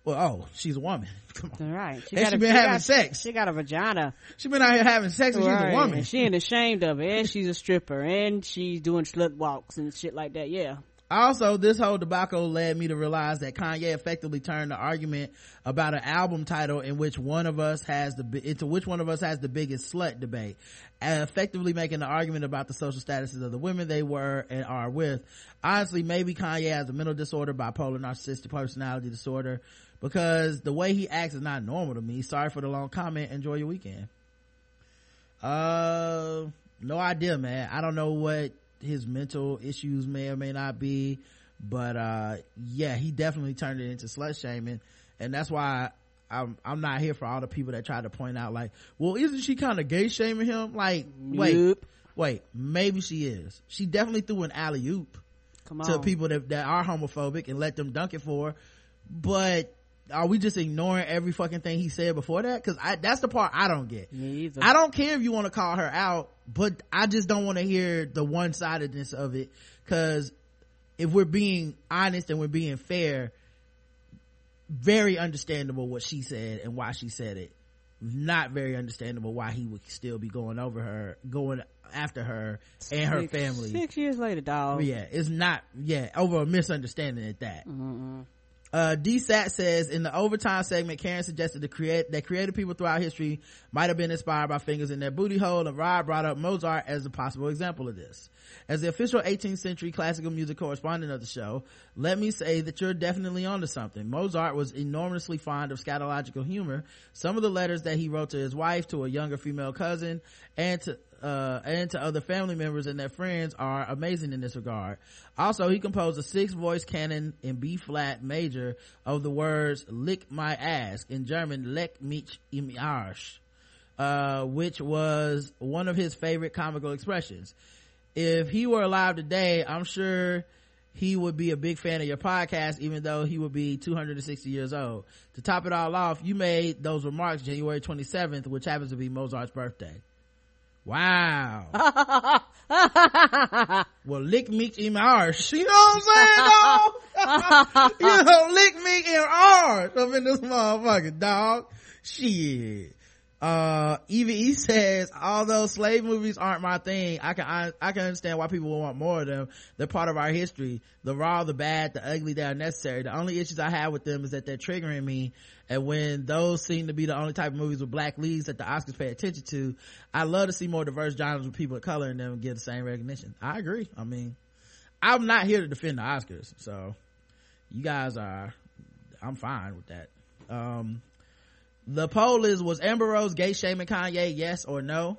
Well, oh, she's a woman. Come on. All right. She and got she a, been she having got, sex. She got a vagina. She been out here having sex and right. She's a woman. And she ain't ashamed of it. And she's a stripper. And she's doing slut walks and shit like that. Yeah. Also, this whole debacle led me to realize that Kanye effectively turned the argument about an album title in which one of us has the into which one of us has the biggest slut debate, effectively making the argument about the social statuses of the women they were and are with. Honestly, maybe Kanye has a mental disorder, bipolar, narcissistic personality disorder, because the way he acts is not normal to me. Sorry for the long comment. Enjoy your weekend. Uh, no idea, man. I don't know what his mental issues may or may not be, but uh yeah, he definitely turned it into slut shaming, and that's why i'm i'm not here for all the people that try to point out like, well, isn't she kind of gay shaming him? Like, wait nope. wait maybe she is. She definitely threw an alley-oop to people that, that are homophobic and let them dunk it for her. But are we just ignoring every fucking thing he said before that? Because I that's the part I don't get. Me either. I don't care if you want to call her out, but I just don't want to hear the one-sidedness of it, because if we're being honest and we're being fair, very understandable what she said and why she said it. Not very understandable why he would still be going over her, going after her and her six, family. Six years later, dog. Yeah, it's not, yeah, over a misunderstanding at that. Mm-hmm. Uh, D S A T says, in the overtime segment, Karen suggested to create, that creative people throughout history might have been inspired by fingers in their booty hole, and Rod brought up Mozart as a possible example of this. As the official eighteenth century classical music correspondent of the show, let me say that you're definitely onto something. Mozart was enormously fond of scatological humor. Some of the letters that he wrote to his wife, to a younger female cousin, and to uh and to other family members and their friends are amazing in this regard. Also, he composed a six voice canon in B flat major of the words "lick my ass" in German, "leck mich im Arsch," uh which was one of his favorite comical expressions. If he were alive today, I'm sure he would be a big fan of your podcast, even though he would be two hundred sixty years old. To top it all off, you made those remarks January twenty-seventh, which happens to be Mozart's birthday. Wow. Well, lick me in ours. You know what I'm saying, dog? You know, lick me in ours up in this motherfucker, dog. Shit. Uh, Evie says, although slave movies aren't my thing, I can, I, I can understand why people will want more of them. They're part of our history. The raw, the bad, the ugly, they're necessary. The only issues I have with them is that they're triggering me. And when those seem to be the only type of movies with black leads that the Oscars pay attention to, I love to see more diverse genres with people of color in them and give the same recognition. I agree. I mean, I'm not here to defend the Oscars, so you guys are, I'm fine with that. Um, the poll is, was Amber Rose gay shaming Kanye, yes or no?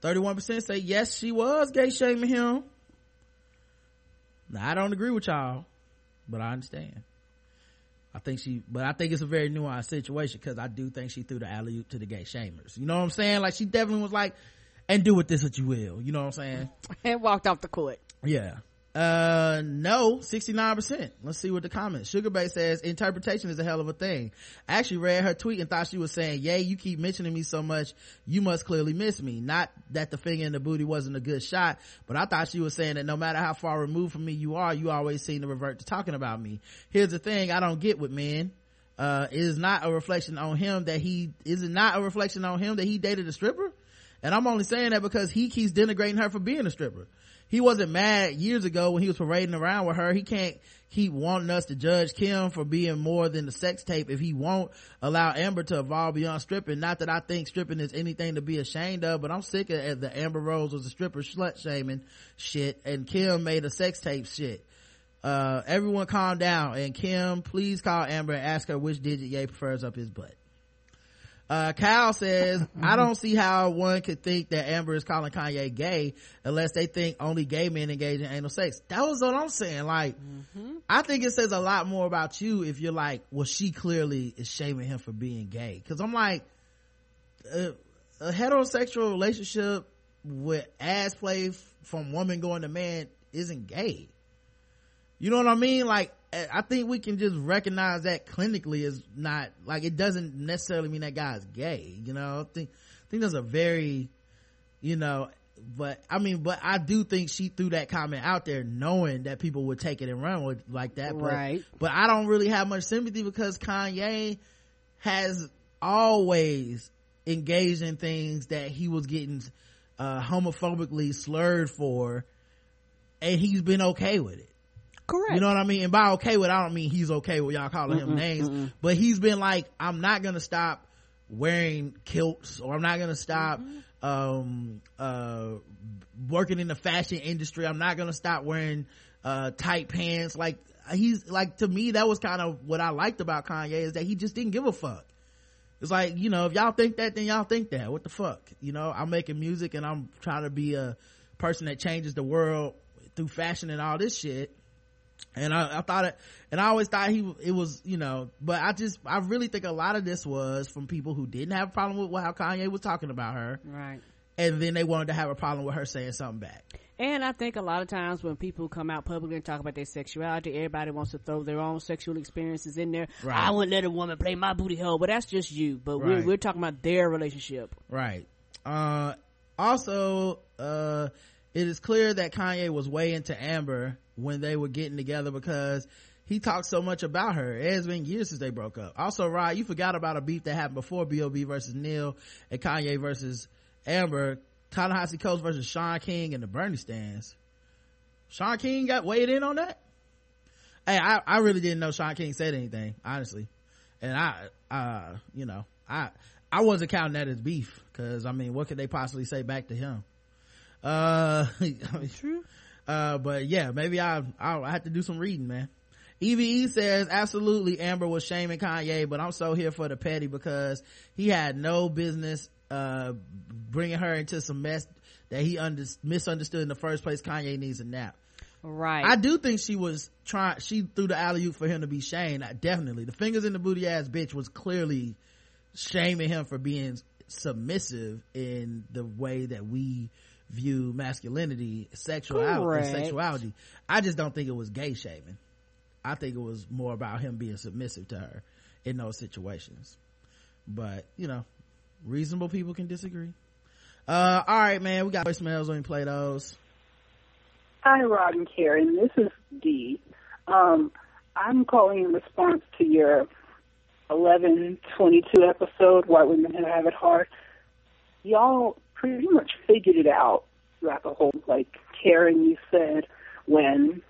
thirty-one percent say yes, she was gay shaming him. Now, I don't agree with y'all, but I understand. I think she, but I think it's a very nuanced situation, because I do think she threw the alley-oop to the gay shamers. You know what I'm saying? Like, she definitely was like, and do with this what you will. You know what I'm saying? And walked off the court. Yeah. Uh, no, sixty-nine percent. Let's see what the comments. Sugar Bay says, interpretation is a hell of a thing. I actually read her tweet and thought she was saying, yay, you keep mentioning me so much, you must clearly miss me. Not that the finger in the booty wasn't a good shot, but I thought she was saying that no matter how far removed from me you are, you always seem to revert to talking about me. Here's the thing I don't get with men. Uh, it is not a reflection on him that he, is it not a reflection on him that he dated a stripper? And I'm only saying that because he keeps denigrating her for being a stripper. He wasn't mad years ago when he was parading around with her. He can't keep wanting us to judge Kim for being more than the sex tape if he won't allow Amber to evolve beyond stripping. Not that I think stripping is anything to be ashamed of, but I'm sick of the Amber Rose was a stripper slut shaming shit and Kim made a sex tape shit. Uh, everyone calm down, and Kim, please call Amber and ask her which digit Ye prefers up his butt. Uh, Kyle says, I don't see how one could think that Amber is calling Kanye gay unless they think only gay men engage in anal sex. That was what I'm saying. Like, mm-hmm. I think it says a lot more about you if you're like, well, she clearly is shaming him for being gay. Cause I'm like, a, a heterosexual relationship with ass play f- from woman going to man isn't gay. You know what I mean? Like, I think we can just recognize that clinically is not, like, it doesn't necessarily mean that guy's gay. You know, I think, I think that's a very, you know, but I mean, but I do think she threw that comment out there knowing that people would take it and run with like that. But, right. But I don't really have much sympathy because Kanye has always engaged in things that he was getting, uh, homophobically slurred for, and he's been okay with it. Correct. You know what I mean? And by okay with, I don't mean he's okay with y'all calling mm-mm, him names, mm-mm. but he's been like, I'm not gonna stop wearing kilts, or I'm not gonna stop mm-hmm. um uh working in the fashion industry. I'm not gonna stop wearing uh tight pants. Like, he's like, to me, that was kind of what I liked about Kanye, is that he just didn't give a fuck. It's like, you know, if y'all think that, then y'all think that. What the fuck? You know, I'm making music and I'm trying to be a person that changes the world through fashion and all this shit. And I, I thought it, and I always thought he, it was, you know, but I just, I really think a lot of this was from people who didn't have a problem with how Kanye was talking about her. Right. And then they wanted to have a problem with her saying something back. And I think a lot of times when people come out publicly and talk about their sexuality, everybody wants to throw their own sexual experiences in there. Right. I wouldn't let a woman play my booty hole, but that's just you. But right. we're, we're talking about their relationship. Right. Uh, also, uh, it is clear that Kanye was way into Amber when they were getting together because he talked so much about her. It has been years since they broke up. Also, Rod, you forgot about a beef that happened before B O B versus Neil and Kanye versus Amber, Ta-Nehisi Coates versus Sean King and the Bernie stands. Sean King got weighed in on that? Hey, I, I really didn't know Sean King said anything, honestly. And I, uh, you know, I, I wasn't counting that as beef because, I mean, what could they possibly say back to him? Uh, true. Uh, but yeah, maybe I, I'll, I have to do some reading, man. E V E says, absolutely Amber was shaming Kanye, but I'm so here for the petty because he had no business, uh, bringing her into some mess that he under, misunderstood in the first place. Kanye needs a nap. Right. I do think she was trying, she threw the alley-oop for him to be shamed. I, definitely. The fingers in the booty ass bitch was clearly shaming him for being submissive in the way that we view masculinity, sexuality, sexuality. I just don't think it was gay shaming. I think it was more about him being submissive to her in those situations. But, you know, reasonable people can disagree. Uh, all right, man, we got voicemails. Let me play those. Hi, Rod and Karen. This is Dee. Um, I'm calling in response to your eleven twenty-two episode, White Women Have It Hard. Y'all pretty much figured it out throughout the whole, like Karen, you said, when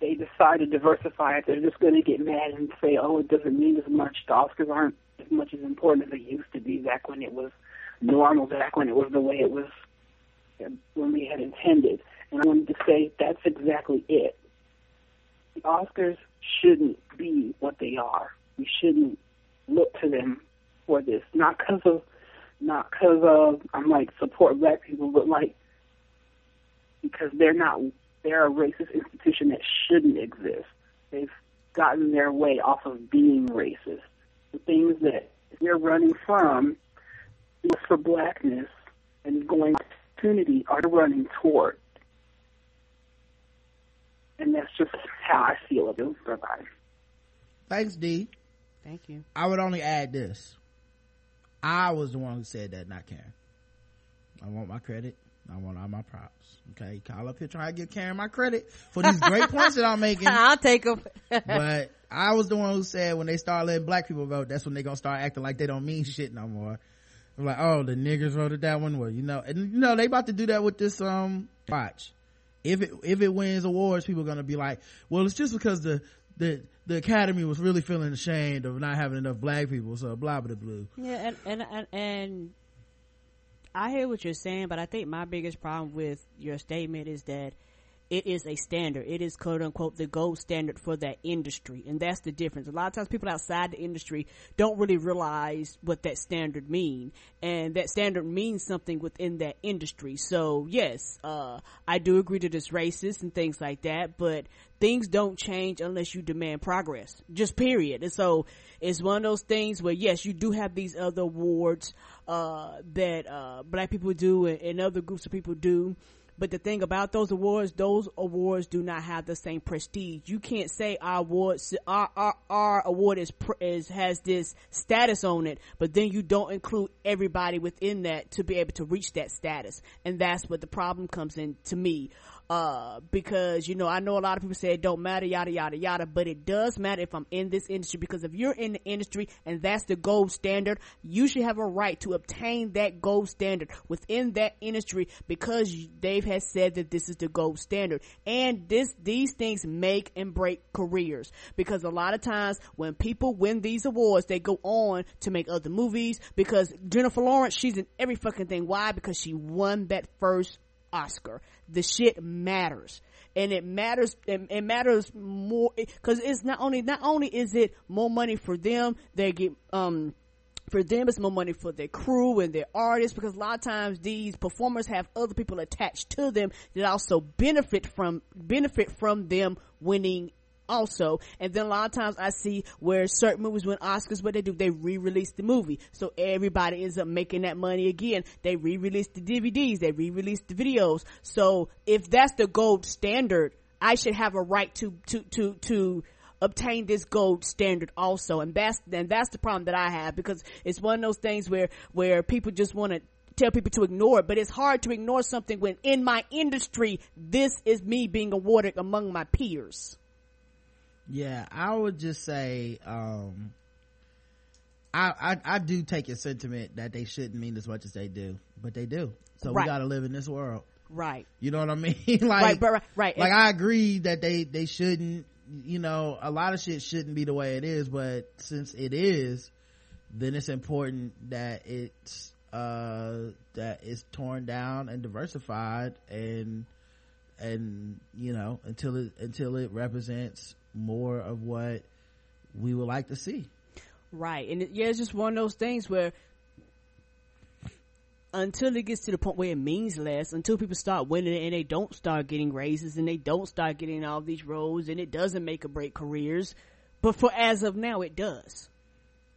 they decide to diversify it, they're just going to get mad and say, oh, it doesn't mean as much. The Oscars aren't as much as important as they used to be back when it was normal, back when it was the way it was, when we had intended. And I wanted to say that's exactly it. The Oscars shouldn't be what they are. We shouldn't look to them for this, not because of Not because of, I'm like, support black people, but like, because they're not, they're a racist institution that shouldn't exist. They've gotten their way off of being racist. The things that they're running from for blackness and going opportunity are running toward. And that's just how I feel about it. Bye-bye. Thanks, Dee. Thank you. I would only add this. I was the one who said that, not Karen. I want my credit. I want all my props. Okay, call up here trying to give Karen my credit for these great points that I'm making. I'll take them. But I was the one who said when they start letting black people vote, that's when they're going to start acting like they don't mean shit no more. I'm like, oh, the niggers voted that one. Well, you know, and you know, they about to do that with this um watch. If it if it wins awards, people are gonna be like, well, it's just because the the the Academy was really feeling ashamed of not having enough black people, so blah blah blah. Yeah, and and and, and I hear what you're saying, but I think my biggest problem with your statement is that it is a standard. It is, quote unquote, the gold standard for that industry. And that's the difference. A lot of times people outside the industry don't really realize what that standard means. And that standard means something within that industry. So yes, uh, I do agree that it's racist and things like that, but things don't change unless you demand progress. Just period. And so it's one of those things where yes, you do have these other awards, uh, that, uh, black people do and, and other groups of people do. But the thing about those awards, those awards do not have the same prestige. You can't say our award, our, our, our award is, is, has this status on it, but then you don't include everybody within that to be able to reach that status. And that's what the problem comes in to me. Uh, because, you know, I know a lot of people say it don't matter, yada, yada, yada, but it does matter if I'm in this industry, because if you're in the industry and that's the gold standard, you should have a right to obtain that gold standard within that industry, because they've had said that this is the gold standard. And this, these things make and break careers, because a lot of times when people win these awards, they go on to make other movies, because Jennifer Lawrence, she's in every fucking thing. Why? Because she won that first Oscar. The shit matters, and it matters it, it matters more, because it's not only not only is it more money for them, they get um for them it's more money for their crew and their artists, because a lot of times these performers have other people attached to them that also benefit from benefit from them winning also. And then a lot of times I see where certain movies win Oscars, what they do, they re-release the movie, so everybody ends up making that money again. They re-release the D V Ds, they re-release the videos. So if that's the gold standard, I should have a right to to to to obtain this gold standard also. And that's and that's the problem that I have, because it's one of those things where where people just want to tell people to ignore it, but it's hard to ignore something when in my industry this is me being awarded among my peers. Yeah, I would just say um I, I I do take your sentiment that they shouldn't mean as much as they do, but they do. So right. We gotta live in this world, right? You know what I mean? like, right, right, right. Like, and I agree that they they shouldn't. You know, a lot of shit shouldn't be the way it is, but since it is, then it's important that it's uh that it's torn down and diversified, and and you know until it until it represents more of what we would like to see, right? And it, yeah, it's just one of those things where until it gets to the point where it means less, until people start winning it and they don't start getting raises and they don't start getting all these roles, and it doesn't make or break careers, but for as of now it does.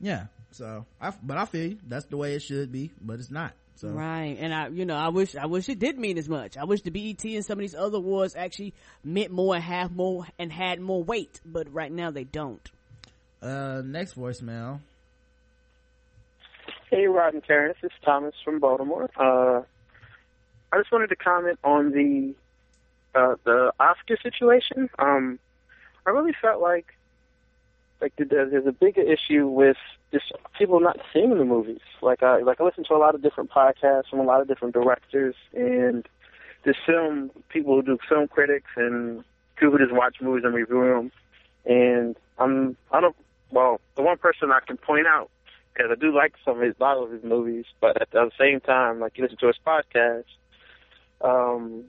Yeah, so I but I feel you, that's the way it should be, but it's not. So. Right, and I, you know, I wish, I wish it did mean as much. I wish the B E T and some of these other awards actually meant more and have more and had more weight, but right now they don't. Uh, next voicemail. Hey, Rod and Karen, this is Thomas from Baltimore. Uh, I just wanted to comment on the uh, the Oscar situation. Um, I really felt like like the, the, there's a bigger issue with just people not seeing the movies. Like I, like I listen to a lot of different podcasts from a lot of different directors, and there's film people who do film critics and people who just watch movies and review them. And I'm, I don't, well, the one person I can point out, because I do like some of his, a lot of his movies, but at the same time, like you listen to his podcast, um,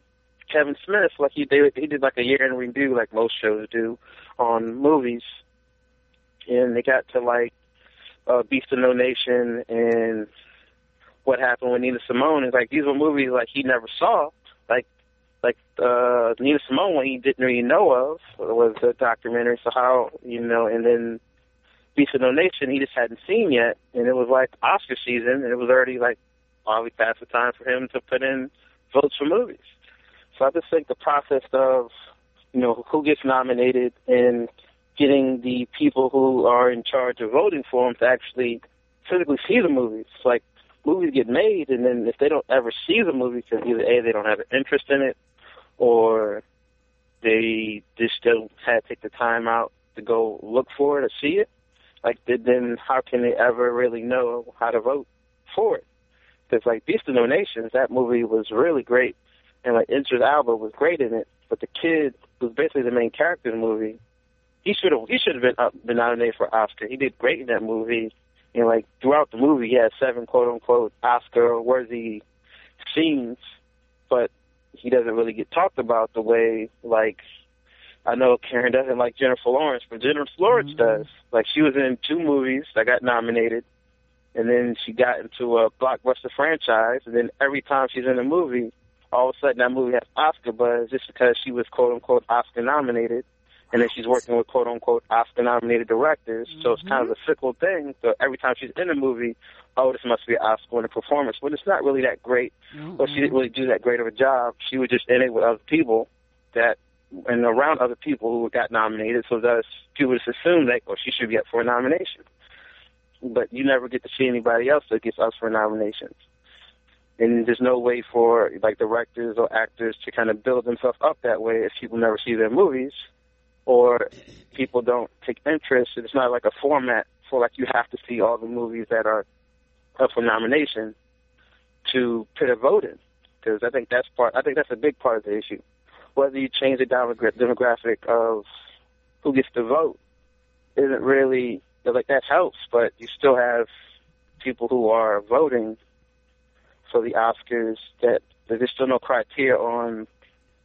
Kevin Smith, like he, they, he did like a year in review, like most shows do on movies. And they got to like uh, Beast of No Nation and What Happened with Nina Simone. It's like these were movies like he never saw, like like uh, Nina Simone one he didn't really know of was a documentary. So how you know? And then Beast of No Nation he just hadn't seen yet, and it was like Oscar season, and it was already like probably past the time for him to put in votes for movies. So I just think the process of you know who gets nominated and getting the people who are in charge of voting for them to actually physically see the movies. Like, movies get made, and then if they don't ever see the movie, because either A, they don't have an interest in it, or they just don't have to take the time out to go look for it or see it, like, then how can they ever really know how to vote for it? Because, like, Beast of No Nations, that movie was really great. And, like, Idris Elba was great in it. But the kid, who's basically the main character in the movie, he should have he should have been up, been nominated for an Oscar. He did great in that movie. And, like, throughout the movie, he had seven quote-unquote Oscar-worthy scenes. But he doesn't really get talked about the way, like, I know Karen doesn't like Jennifer Lawrence, but Jennifer Lawrence mm-hmm. does. Like, she was in two movies that got nominated. And then she got into a blockbuster franchise, and then every time she's in a movie, all of a sudden that movie has Oscar buzz just because she was quote-unquote Oscar-nominated, and then she's working with quote-unquote Oscar-nominated directors, mm-hmm. so it's kind of a fickle thing. So every time she's in a movie, oh, this must be an Oscar-winning performance, when it's not really that great, mm-hmm. or she didn't really do that great of a job. She was just in it with other people that, and around other people who got nominated, so thus people just assume that, oh, she should be up for a nomination. But you never get to see anybody else that gets up for nominations. And there's no way for, like, directors or actors to kind of build themselves up that way if people never see their movies or people don't take interest. It's not like a format for, like, you have to see all the movies that are up for nomination to put a vote in. Because I think that's part, I think that's a big part of the issue. Whether you change the demographic of who gets to vote isn't really... Like, that helps, but you still have people who are voting for the Oscars that there's still no criteria on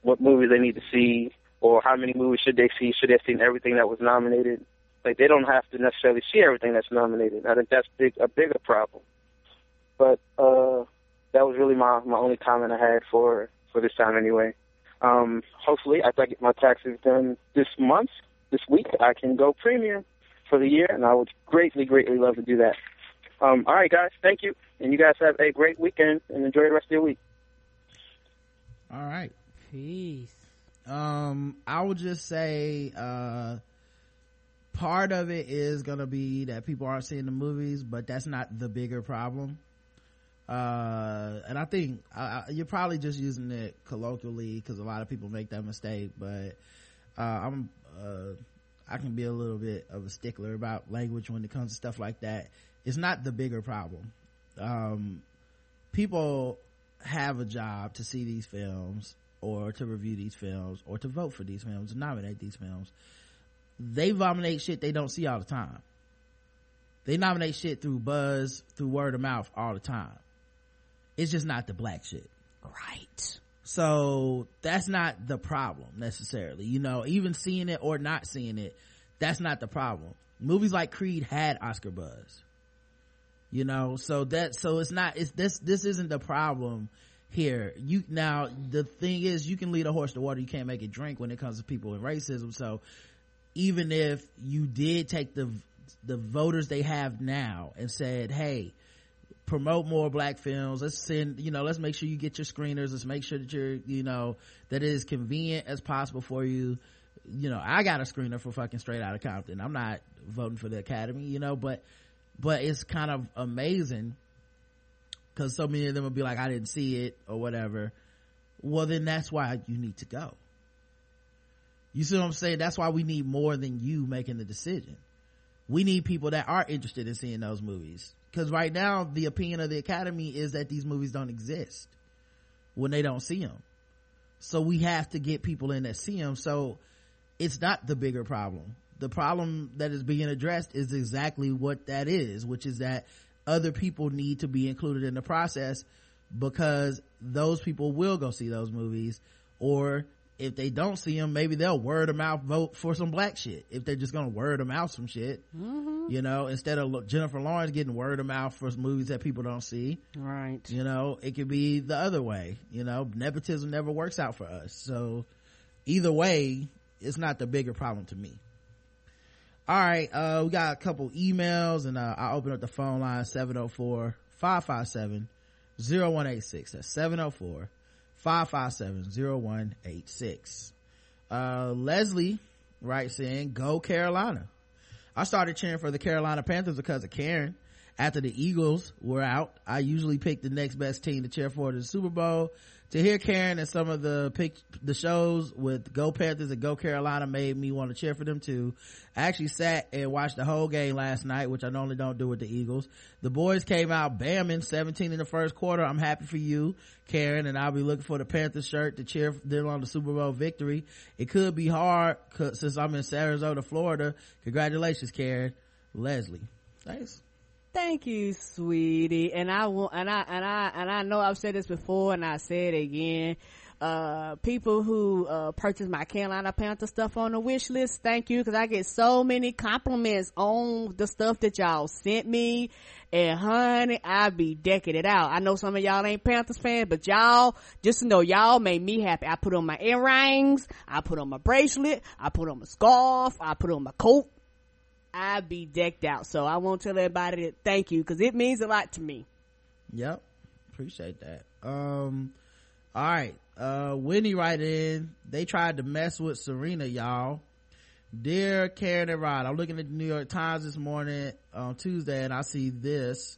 what movies they need to see or how many movies should they see. Should they have seen everything that was nominated? Like, they don't have to necessarily see everything that's nominated. I think that's big, a bigger problem. But uh, that was really my, my only comment I had for, for this time anyway. Um, hopefully, after I get my taxes done this month, this week, I can go premium for the year, and I would greatly, greatly love to do that. Um, all right, guys, thank you, and you guys have a great weekend, and enjoy the rest of your week. All right. Peace. Um, I would just say uh, part of it is going to be that people aren't seeing the movies, but that's not the bigger problem. Uh, and I think uh, you're probably just using it colloquially because a lot of people make that mistake, but uh, I'm... Uh, I can be a little bit of a stickler about language when it comes to stuff like that. It's not the bigger problem. Um, people have a job to see these films or to review these films or to vote for these films, to nominate these films. They nominate shit they don't see all the time. They nominate shit through buzz, through word of mouth all the time. It's just not the black shit. Right. So that's not the problem necessarily, you know, even seeing it or not seeing it, that's not the problem. Movies like Creed had Oscar buzz, you know, so that, so it's not, it's this, this isn't the problem here. You, now the thing is you can lead a horse to water. You can't make it drink when it comes to people and racism. So even if you did take the, the voters they have now and said, hey, promote more black films, let's send, you know, let's make sure you get your screeners, let's make sure that you're, you know, that it is convenient as possible for you. You know, I got a screener for fucking Straight Outta Compton. I'm not voting for the Academy, you know, but but it's kind of amazing because so many of them will be like, I didn't see it or whatever. Well, then that's why you need to go. You see what I'm saying? That's why we need more than you making the decision. We need people that are interested in seeing those movies. Because right now, the opinion of the Academy is that these movies don't exist when they don't see them. So we have to get people in that see them. So it's not the bigger problem. The problem that is being addressed is exactly what that is, which is that other people need to be included in the process because those people will go see those movies. Or if they don't see them, maybe they'll word of mouth vote for some black shit. If they're just going to word of mouth some shit, mm-hmm. you know, instead of Jennifer Lawrence getting word of mouth for movies that people don't see. Right. You know, it could be the other way. You know, nepotism never works out for us. So either way, it's not the bigger problem to me. All right. Uh, we got a couple emails and uh, I'll open up the phone line seven oh four, five five seven, oh one eight six. That's seven oh four, five five seven, oh one eight six. five five seven, oh one eight six. Uh, Leslie writes in, go Carolina. I started cheering for the Carolina Panthers because of Karen. After the Eagles were out, I usually pick the next best team to cheer for to the Super Bowl. To hear Karen and some of the pic, the shows with Go Panthers and Go Carolina made me want to cheer for them too. I actually sat and watched the whole game last night, which I normally don't do with the Eagles. The boys came out bamming seventeen in the first quarter. I'm happy for you, Karen, and I'll be looking for the Panthers shirt to cheer them on the Super Bowl victory. It could be hard since I'm in Sarasota, Florida. Congratulations, Karen. Leslie. Thanks. Thank you, sweetie. And I will, and I, and I, and I know I've said this before and I say it again. Uh, people who, uh, purchase my Carolina Panther stuff on the wish list, thank you. Cause I get so many compliments on the stuff that y'all sent me. And honey, I be decking it out. I know some of y'all ain't Panthers fans, but y'all, just know y'all made me happy. I put on my earrings. I put on my bracelet. I put on my scarf. I put on my coat. I be decked out, so I won't tell everybody that thank you because it means a lot to me. Yep, appreciate that. Um all right, uh Winnie right in. They tried to mess with Serena, y'all. Dear Karen and Rod, I'm looking at the New York Times this morning on Tuesday and I see this.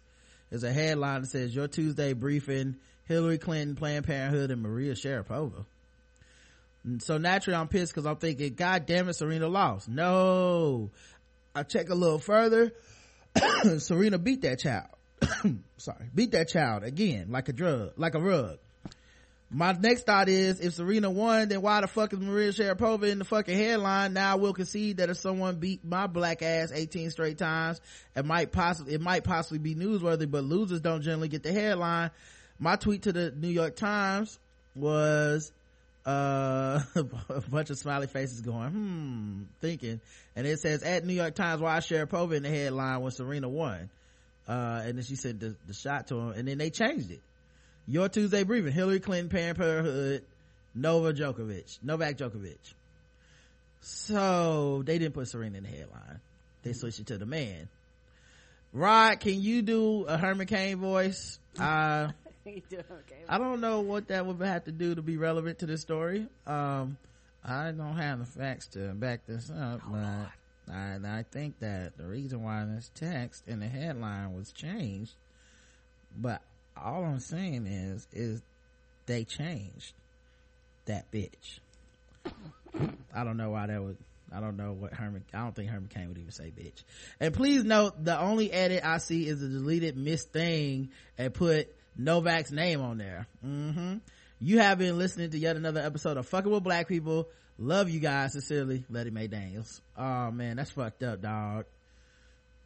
There's a headline that says your Tuesday briefing, Hillary Clinton, Planned Parenthood, and Maria Sharapova. So naturally I'm pissed because I'm thinking, god damn it, Serena lost. No, I check a little further. Serena beat that child. Sorry, beat that child again, like a drug, like a rug. My next thought is, if Serena won, then why the fuck is Maria Sharapova in the fucking headline? Now we'll concede that if someone beat my black ass eighteen straight times, it might possibly it might possibly be newsworthy, but losers don't generally get the headline. My tweet to the New York Times was uh a bunch of smiley faces going hmm thinking, and it says at New York Times, why Sharapova in the headline when Serena won, uh and then she sent the, the shot to him, and then they changed it. Your Tuesday briefing, Hillary Clinton, Planned Parenthood, Nova Djokovic Novak Djokovic. So they didn't put Serena in the headline, they switched it to the man. Rod, can you do a Herman Cain voice? uh I don't know what that would have to do to be relevant to this story. Um, I don't have the facts to back this up, oh, but I, I think that the reason why this text in the headline was changed, but all I'm saying is, is they changed that bitch. I don't know why that would, I don't know what Herman, I don't think Herman Cain would even say bitch. And please note, the only edit I see is the deleted Miss Thing and put Novak's name on there. Mm-hmm. You have been listening to yet another episode of Fucking with Black People. Love you guys. Sincerely, Letty Mae Daniels. Oh man, that's fucked up, dog.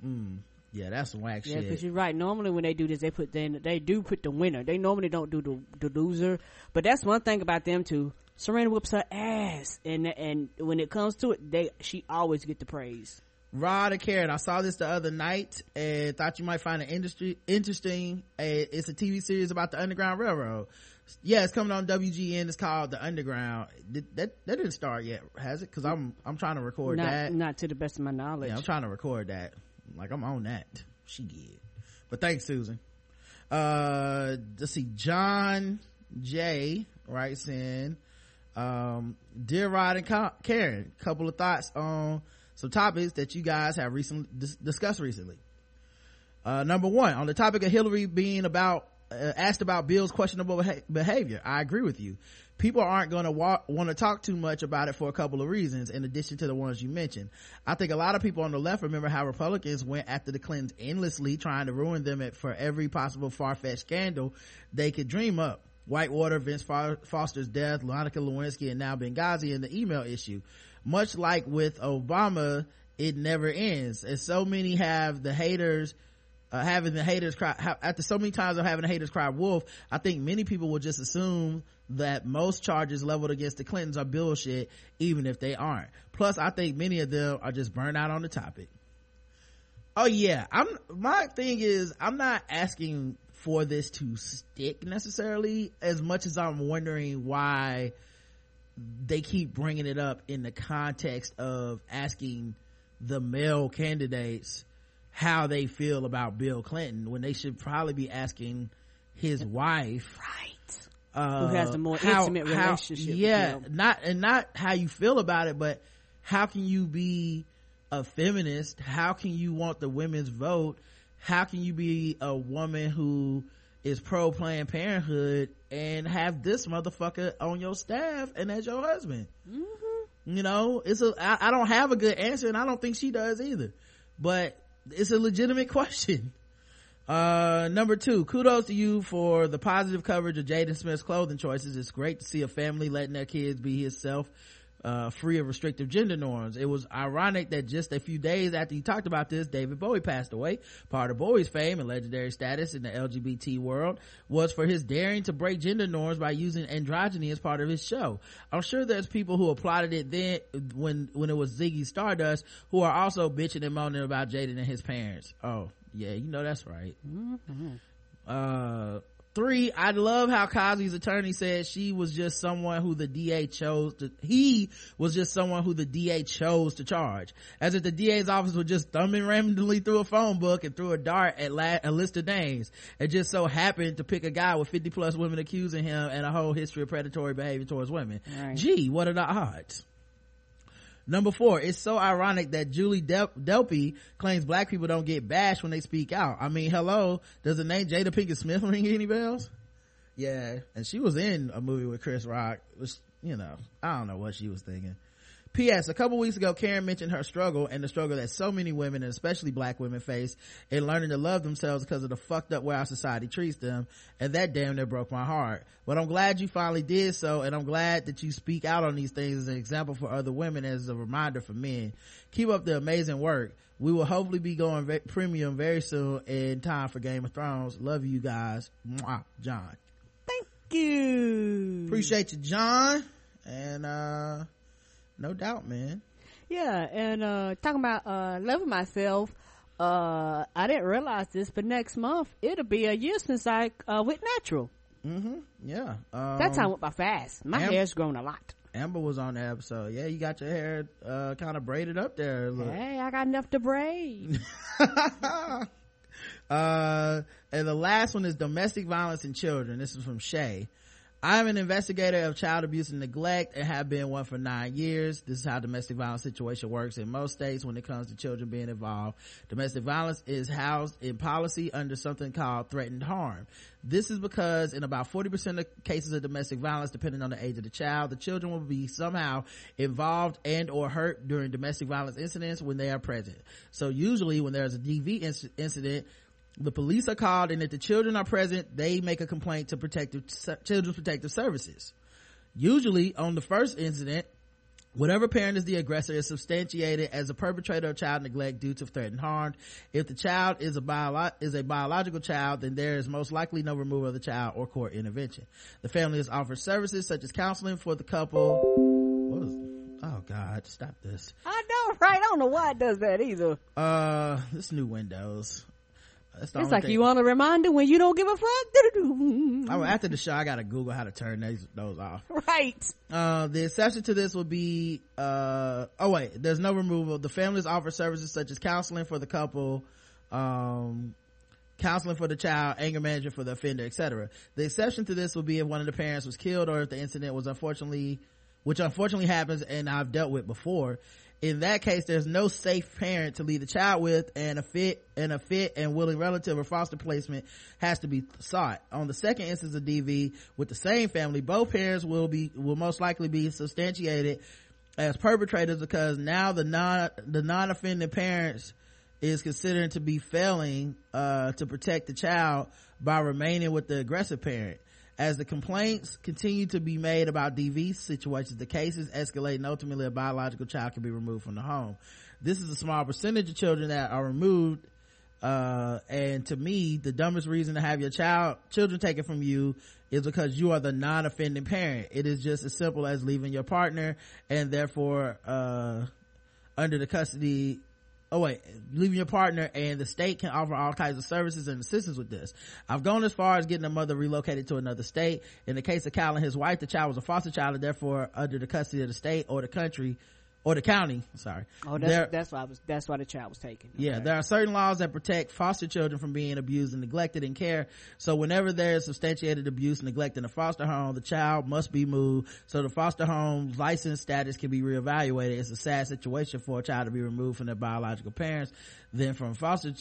Mm. Yeah, that's some whack yeah, shit. Yeah, because you're right. Normally when they do this, they put then they do put the winner. They normally don't do the, the loser. But that's one thing about them too. Serena whoops her ass, and and when it comes to it, they she always get the praise. Rod or Karen, I saw this the other night and thought you might find it industry interesting. It's a T V series about the Underground Railroad. Yeah, it's coming on W G N. It's called The Underground. Did, that that didn't start yet, has it? Because I'm I'm trying to record not, that. Not to the best of my knowledge. Yeah, I'm trying to record that. Like I'm on that. She did. But thanks, Susan. Uh, let's see. John J writes in, um, dear Rod and Karen, couple of thoughts on some topics that you guys have recently dis- discussed recently. Uh, number one, on the topic of Hillary being about, uh, asked about Bill's questionable beha- behavior. I agree with you. People aren't going to wa- want to talk too much about it for a couple of reasons, in addition to the ones you mentioned. I think a lot of people on the left remember how Republicans went after the Clintons endlessly, trying to ruin them at, for every possible far-fetched scandal they could dream up. Whitewater, Vince Foster's death, Monica Lewinsky, and now Benghazi, and the email issue. Much like with Obama, it never ends, and so many have the haters uh, having the haters cry ha- after so many times of having the haters cry wolf. I think many people will just assume that most charges leveled against the Clintons are bullshit, even if they aren't. Plus I think many of them are just burnt out on the topic. Oh yeah, I'm my thing is I'm not asking for this to stick necessarily, as much as I'm wondering why they keep bringing it up in the context of asking the male candidates how they feel about Bill Clinton, when they should probably be asking his wife, right, uh, who has a more how, intimate how, relationship. Yeah, with him. not and not how you feel about it, but how can you be a feminist? How can you want the women's vote? How can you be a woman who is pro Planned Parenthood and have this motherfucker on your staff and as your husband. Mm-hmm. You know, it's a, I, I don't have a good answer, and I don't think she does either, but it's a legitimate question. Uh, number two, kudos to you for the positive coverage of Jaden Smith's clothing choices. It's great to see a family letting their kids be himself, uh, free of restrictive gender norms. It was ironic that just a few days after he talked about this, David Bowie passed away. Part of Bowie's fame and legendary status in the L G B T world was for his daring to break gender norms by using androgyny as part of his show. I'm sure there's people who applauded it then when, when it was Ziggy Stardust, who are also bitching and moaning about Jaden and his parents. Oh. Yeah, you know that's right. Mm-hmm. Uh, three, I love how Cosby's attorney said she was just someone who the D A chose to, he was just someone who the D A chose to charge. As if the D A's office was just thumbing randomly through a phone book and threw a dart at la- a list of names. It just so happened to pick a guy with fifty plus women accusing him and a whole history of predatory behavior towards women. Right. Gee, what are the odds? Number four, it's so ironic that Julie Del- Delpy claims black people don't get bashed when they speak out. I mean, hello, does the name Jada Pinkett Smith ring any bells? Yeah, and she was in a movie with Chris Rock, which, you know, I don't know what she was thinking. P S. A couple weeks ago, Karen mentioned her struggle and the struggle that so many women, and especially black women, face in learning to love themselves because of the fucked up way our society treats them, and that damn near broke my heart. But I'm glad you finally did so, and I'm glad that you speak out on these things as an example for other women, as a reminder for men. Keep up the amazing work. We will hopefully be going ve- premium very soon in time for Game of Thrones. Love you guys. Mwah. John. Thank you. Appreciate you, John. And, uh... no doubt, man. Yeah, and uh talking about uh loving myself, uh I didn't realize this, but next month it'll be a year since I uh went natural. Mm-hmm. Yeah. Um, that time went by fast. My Am- hair's grown a lot. Amber was on the episode. Yeah, you got your hair uh kind of braided up there. Look. Hey, I got enough to braid. uh and the last one is domestic violence in children. This is from Shay. I'm an investigator of child abuse and neglect and have been one for nine years. This is how domestic violence situation works in most states when it comes to children being involved. Domestic violence is housed in policy under something called threatened harm. This is because in about forty percent of cases of domestic violence, depending on the age of the child, the children will be somehow involved and or hurt during domestic violence incidents when they are present. So usually when there's a D V incident, the police are called, and if the children are present, they make a complaint to protective Children's Protective Services. Usually, on the first incident, whatever parent is the aggressor is substantiated as a perpetrator of child neglect due to threatened harm. If the child is a bio- is a biological child, then there is most likely no removal of the child or court intervention. The family is offered services such as counseling for the couple. Oh God, stop this. I know, right? I don't know why it does that either. Uh, this new Windows. It's like thing. You want a reminder when you don't give a fuck. Oh, after the show, I gotta Google how to turn those, those off. Right. Uh, the exception to this would be, uh, oh wait, there's no removal. The families offer services such as counseling for the couple, um, counseling for the child, anger management for the offender, et cetera. The exception to this would be if one of the parents was killed or if the incident was unfortunately, which unfortunately happens and I've dealt with before. In that case, there's no safe parent to leave the child with, and a fit and a fit and willing relative or foster placement has to be sought. On the second instance of D V with the same family, both parents will be will most likely be substantiated as perpetrators because now the non the non-offending parents is considered to be failing uh to protect the child by remaining with the aggressive parent. As the complaints continue to be made about D V situations, the cases escalate and ultimately a biological child can be removed from the home. This is a small percentage of children that are removed, uh, and to me, the dumbest reason to have your child, children taken from you is because you are the non-offending parent. It is just as simple as leaving your partner and therefore, uh, under the custody Oh wait, leaving your partner, and the state can offer all kinds of services and assistance with this. I've gone as far as getting a mother relocated to another state. In the case of Kyle and his wife, the child was a foster child and therefore under the custody of the state or the country or the county. Sorry. Oh, that's, there, that's why I was, that's why the child was taken. Okay. Yeah. There are certain laws that protect foster children from being abused and neglected in care. So whenever there is substantiated abuse, neglect in a foster home, the child must be moved. So the foster home license status can be reevaluated. It's a sad situation for a child to be removed from their biological parents, then from foster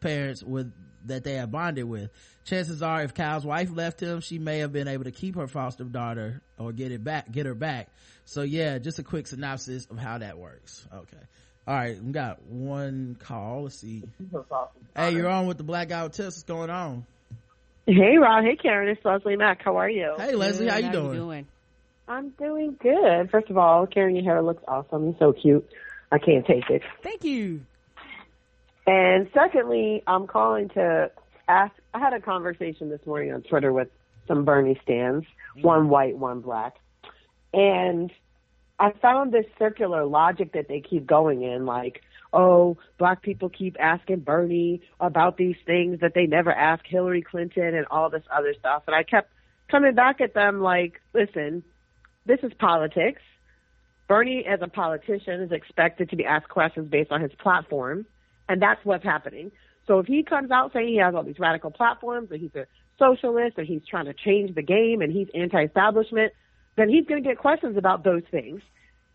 parents with that they had bonded with. Chances are, if Kyle's wife left him, she may have been able to keep her foster daughter or get it back, get her back. So yeah, just a quick synopsis of how that works. Okay. All right. We got one call. Let's see. Hey, you're on with the Black Guy Who Tips. What's going on? Hey, Rod. Hey, Karen. It's Leslie Mack. How are you? Hey, Leslie. Good. How you how doing? You doing? I'm doing good. First of all, Karen, your hair looks awesome. So cute. I can't take it. Thank you. And secondly, I'm calling to ask, I had a conversation this morning on Twitter with some Bernie stans, mm-hmm. one white, one black. And I found this circular logic that they keep going in, like, oh, black people keep asking Bernie about these things that they never ask Hillary Clinton and all this other stuff. And I kept coming back at them like, listen, this is politics. Bernie, as a politician, is expected to be asked questions based on his platform. And that's what's happening. So if he comes out saying he has all these radical platforms and he's a socialist and he's trying to change the game and he's anti-establishment, then he's going to get questions about those things.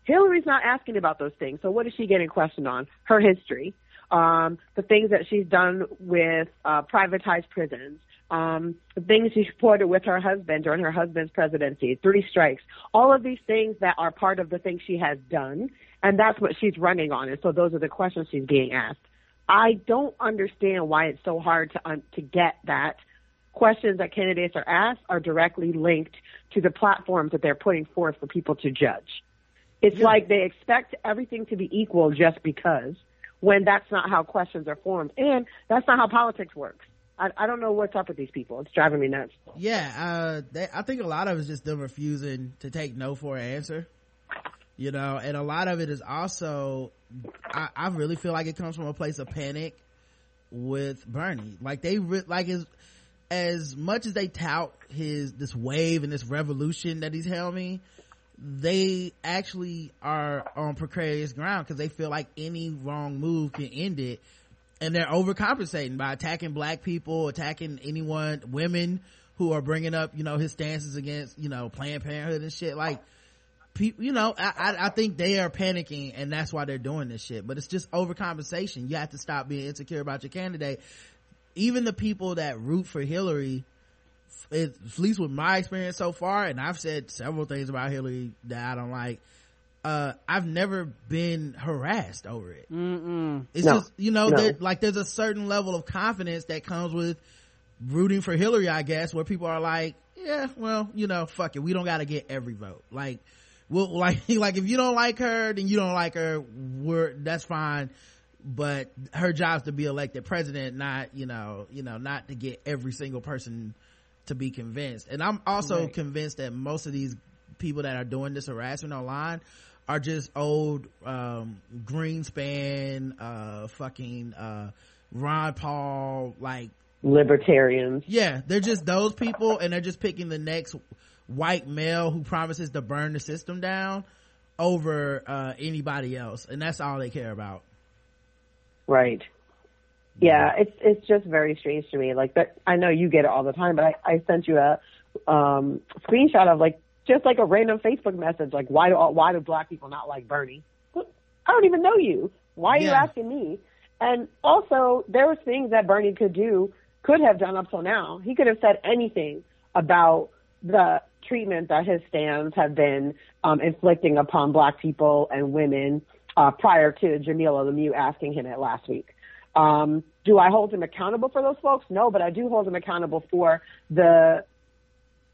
Hillary's not asking about those things. So what is she getting questioned on? Her history, um, the things that she's done with uh, privatized prisons, um, the things she supported with her husband during her husband's presidency, three strikes, all of these things that are part of the things she has done. And that's what she's running on. And so those are the questions she's being asked. I don't understand why it's so hard to um, to get that questions that candidates are asked are directly linked to the platforms that they're putting forth for people to judge. It's yeah. like they expect everything to be equal just because, when that's not how questions are formed. And that's not how politics works. I, I don't know what's up with these people. It's driving me nuts. Yeah, uh, they, I think a lot of it is just them refusing to take no for an answer. You know, and a lot of it is also, I, I really feel like it comes from a place of panic with Bernie. Like they, re- like as, as much as they tout his, this wave and this revolution that he's helming, they actually are on precarious ground because they feel like any wrong move can end it. And they're overcompensating by attacking black people, attacking anyone, women who are bringing up, you know, his stances against, you know, Planned Parenthood and shit. Like, people, you know, I, I think they are panicking and that's why they're doing this shit. But it's just overcompensation. You have to stop being insecure about your candidate. Even the people that root for Hillary, at least with my experience so far, and I've said several things about Hillary that I don't like, uh, I've never been harassed over it. Mm-mm. It's no. just, you know, no. there, like there's a certain level of confidence that comes with rooting for Hillary, I guess, where people are like, yeah, well, you know, fuck it. We don't got to get every vote. Like, Well, like, like if you don't like her, then you don't like her. We're, that's fine. But her job's to be elected president, not, you know, you know, not to get every single person to be convinced. And I'm also right. convinced that most of these people that are doing this harassment online are just old, um, Greenspan, uh, fucking, uh, Ron Paul, like libertarians. Yeah. They're just those people and they're just picking the next white male who promises to burn the system down over uh anybody else, and that's all they care about. Right. Yeah, it's it's just very strange to me. Like, that I know you get it all the time, but I, I sent you a um screenshot of like just like a random Facebook message, like why do why do black people not like Bernie? I don't even know you. Why are yeah. you asking me? And also, there were things that Bernie could do, could have done up till now. He could have said anything about the treatment that his stands have been um, inflicting upon black people and women uh, prior to Jamila Lemieux asking him it last week. Um, do I hold him accountable for those folks? No, but I do hold him accountable for the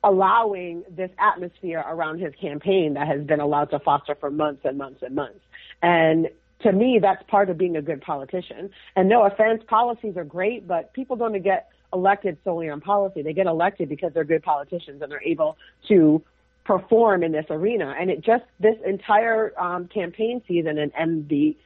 allowing this atmosphere around his campaign that has been allowed to foster for months and months and months. And to me, that's part of being a good politician. And no offense, policies are great, but people don't get elected solely on policy. They get elected because they're good politicians and they're able to perform in this arena. And it just, this entire um, campaign season and, and the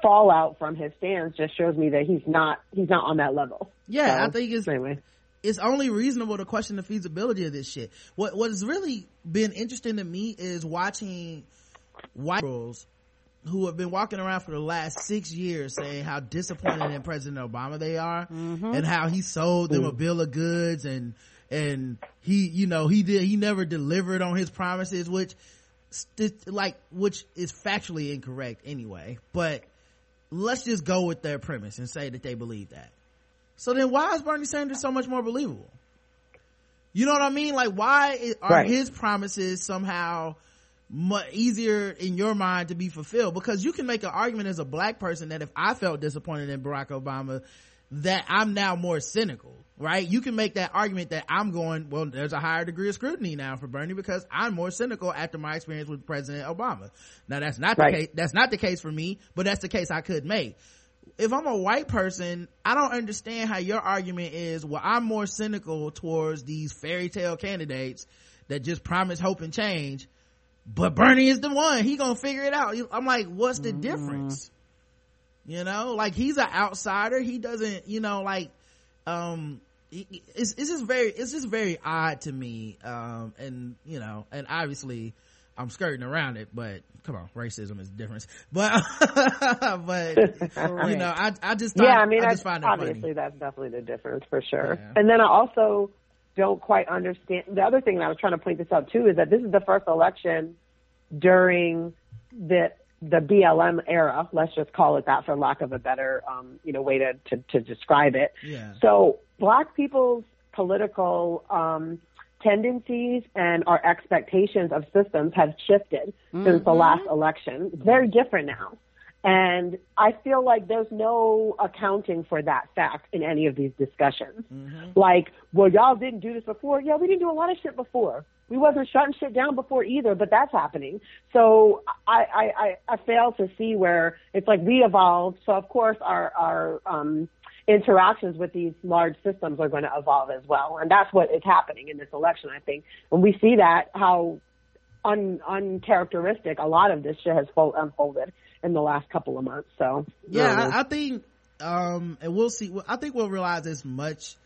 fallout from his stance just shows me that he's not, he's not on that level. Yeah. So, I think it's, anyway. It's only reasonable to question the feasibility of this shit. What, what has really been interesting to me is watching white girls who have been walking around for the last six years saying how disappointed in President Obama they are, mm-hmm. and how he sold them a bill of goods and, and he, you know, he did, he never delivered on his promises, which st- like, which is factually incorrect anyway, but let's just go with their premise and say that they believe that. So then why is Bernie Sanders so much more believable? You know what I mean? Like, why are right. his promises somehow much easier in your mind to be fulfilled? Because you can make an argument as a black person that if I felt disappointed in Barack Obama, that I'm now more cynical, right? You can make that argument that I'm going, well, there's a higher degree of scrutiny now for Bernie because I'm more cynical after my experience with President Obama. Now that's not right. the case. That's not the case for me, but that's the case I could make. If I'm a white person, I don't understand how your argument is, well, I'm more cynical towards these fairy tale candidates that just promise hope and change, but Bernie is the one. He gonna figure it out. I'm like, what's the mm-hmm. difference? You know, like, he's an outsider. He doesn't, you know, like, um, it's, it's just very, it's just very odd to me. Um, and, you know, and obviously I'm skirting around it, but come on, racism is the difference. But, but, you know, I, I just, thought, yeah, I mean, I just I, find it obviously funny. That's definitely the difference for sure. Yeah. And then I also don't quite understand. The other thing that I was trying to point this out too is that this is the first election during the, the B L M era, let's just call it that for lack of a better, um, you know, way to, to, to describe it. Yeah. So black people's political, um, tendencies and our expectations of systems have shifted mm-hmm. since the last election. It's very different now. And I feel like there's no accounting for that fact in any of these discussions. Mm-hmm. Like, well, y'all didn't do this before. Yeah, we didn't do a lot of shit before. We wasn't shutting shit down before either, but that's happening. So I, I, I, I fail to see where it's like we evolved. So of course our, our, um, interactions with these large systems are going to evolve as well. And that's what is happening in this election, I think. And we see that, how un- uncharacteristic a lot of this shit has fo- unfolded in the last couple of months. So, yeah, I, I, I think, um, and we'll see, I think we'll realize this much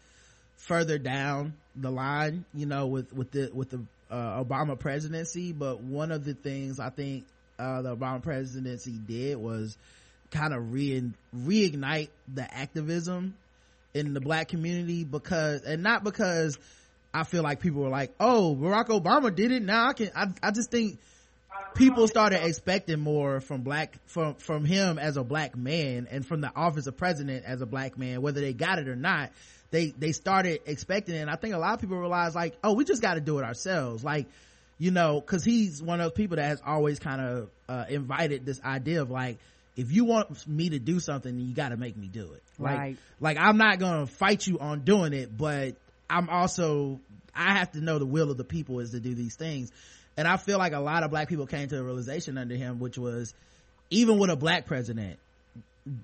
further down the line, you know, with, with the, with the, uh, Obama presidency. But one of the things I think, uh, the Obama presidency did was kind of re- reignite the activism in the black community, because, and not because I feel like people were like, oh, Barack Obama did it, now I can, I, I just think people started expecting more from black, from, from him as a black man and from the office of president as a black man, whether they got it or not, they, they started expecting it. And I think a lot of people realized like, oh, we just got to do it ourselves. Like, you know, cause he's one of those people that has always kind of, uh, invited this idea of like, if you want me to do something, you got to make me do it. Like, right. like I'm not going to fight you on doing it, but I'm also, I have to know the will of the people is to do these things. And I feel like a lot of black people came to a realization under him, which was even with a black president,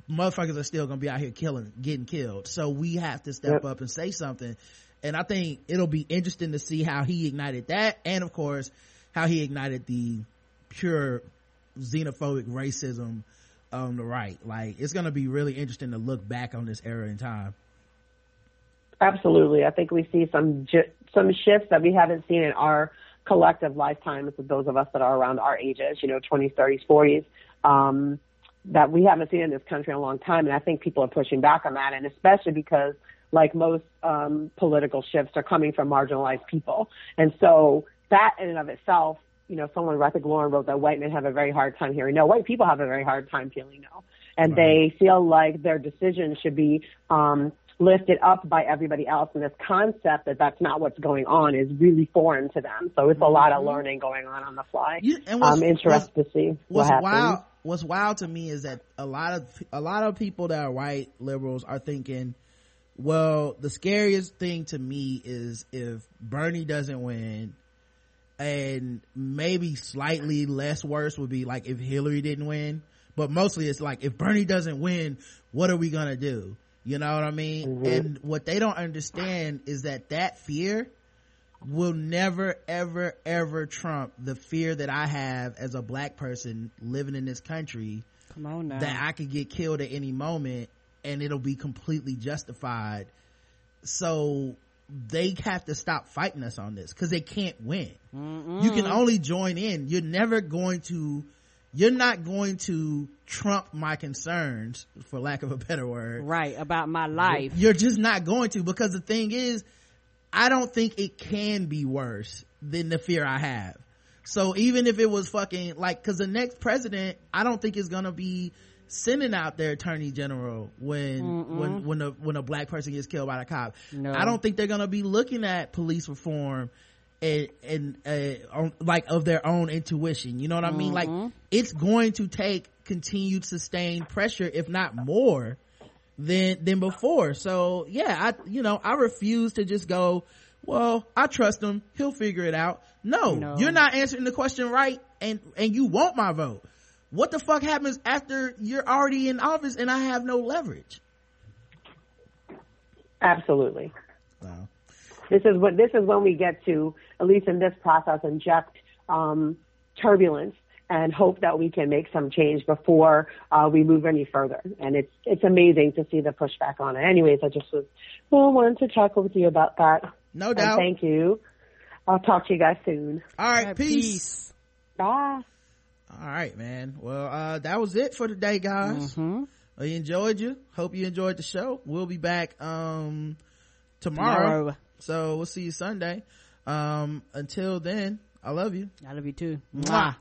motherfuckers are still going to be out here killing, getting killed. So we have to step yep. up and say something. And I think it'll be interesting to see how he ignited that. And of course, how he ignited the pure xenophobic racism on the right. Like, it's going to be really interesting to look back on this era in time. Absolutely. I think we see some some shifts that we haven't seen in our collective lifetimes with those of us that are around our ages, you know, twenties, thirties, forties, um, that we haven't seen in this country in a long time. And I think people are pushing back on that, and especially because, like, most um, political shifts are coming from marginalized people. And so that in and of itself, you know, someone, I think Lauren wrote that white men have a very hard time hearing no. White people have a very hard time feeling no. And right. they feel like their decision should be um, lifted up by everybody else. And this concept that that's not what's going on is really foreign to them. So it's mm-hmm. a lot of learning going on on the fly. Yeah, and I'm interested to see what happens. Wild, what's wild to me is that a lot of a lot of people that are white liberals are thinking, well, the scariest thing to me is if Bernie doesn't win, and maybe slightly less worse would be like if Hillary didn't win, but mostly it's like if Bernie doesn't win, what are we gonna do? You know what I mean? Mm-hmm. And what they don't understand is that that fear will never ever ever trump the fear that I have as a black person living in this country. Come on now. That I could get killed at any moment and it'll be completely justified. So they have to stop fighting us on this because they can't win. Mm-mm. You can only join in. You're never going to, you're not going to trump my concerns, for lack of a better word. Right, about my life. You're just not going to, because the thing is, I don't think it can be worse than the fear I have. So even if it was fucking like, because the next president, I don't think is going to be sending out their attorney general when Mm-mm. when when a, when a black person gets killed by a cop. No. I don't think they're going to be looking at police reform and, and uh, on, like of their own intuition. You know what I mean? Mm-hmm. Like, it's going to take continued sustained pressure, if not more than than before. So yeah, I you know I refuse to just go, well, I trust him, he'll figure it out. No, no. You're not answering the question right, and and you want my vote. What the fuck happens after you're already in office and I have no leverage? Absolutely. Wow. This is what this is when we get to, at least in this process, inject um, turbulence and hope that we can make some change before uh, we move any further. And it's it's amazing to see the pushback on it. Anyways, I just was well wanted to talk with you about that. No doubt. And thank you. I'll talk to you guys soon. All right, All right peace. peace. Bye. All right, man. Well, uh, that was it for today, guys. Mm-hmm. I enjoyed you. Hope you enjoyed the show. We'll be back um, tomorrow. tomorrow. So we'll see you Sunday. Um, until then, I love you. I love you too. Mwah. Mwah.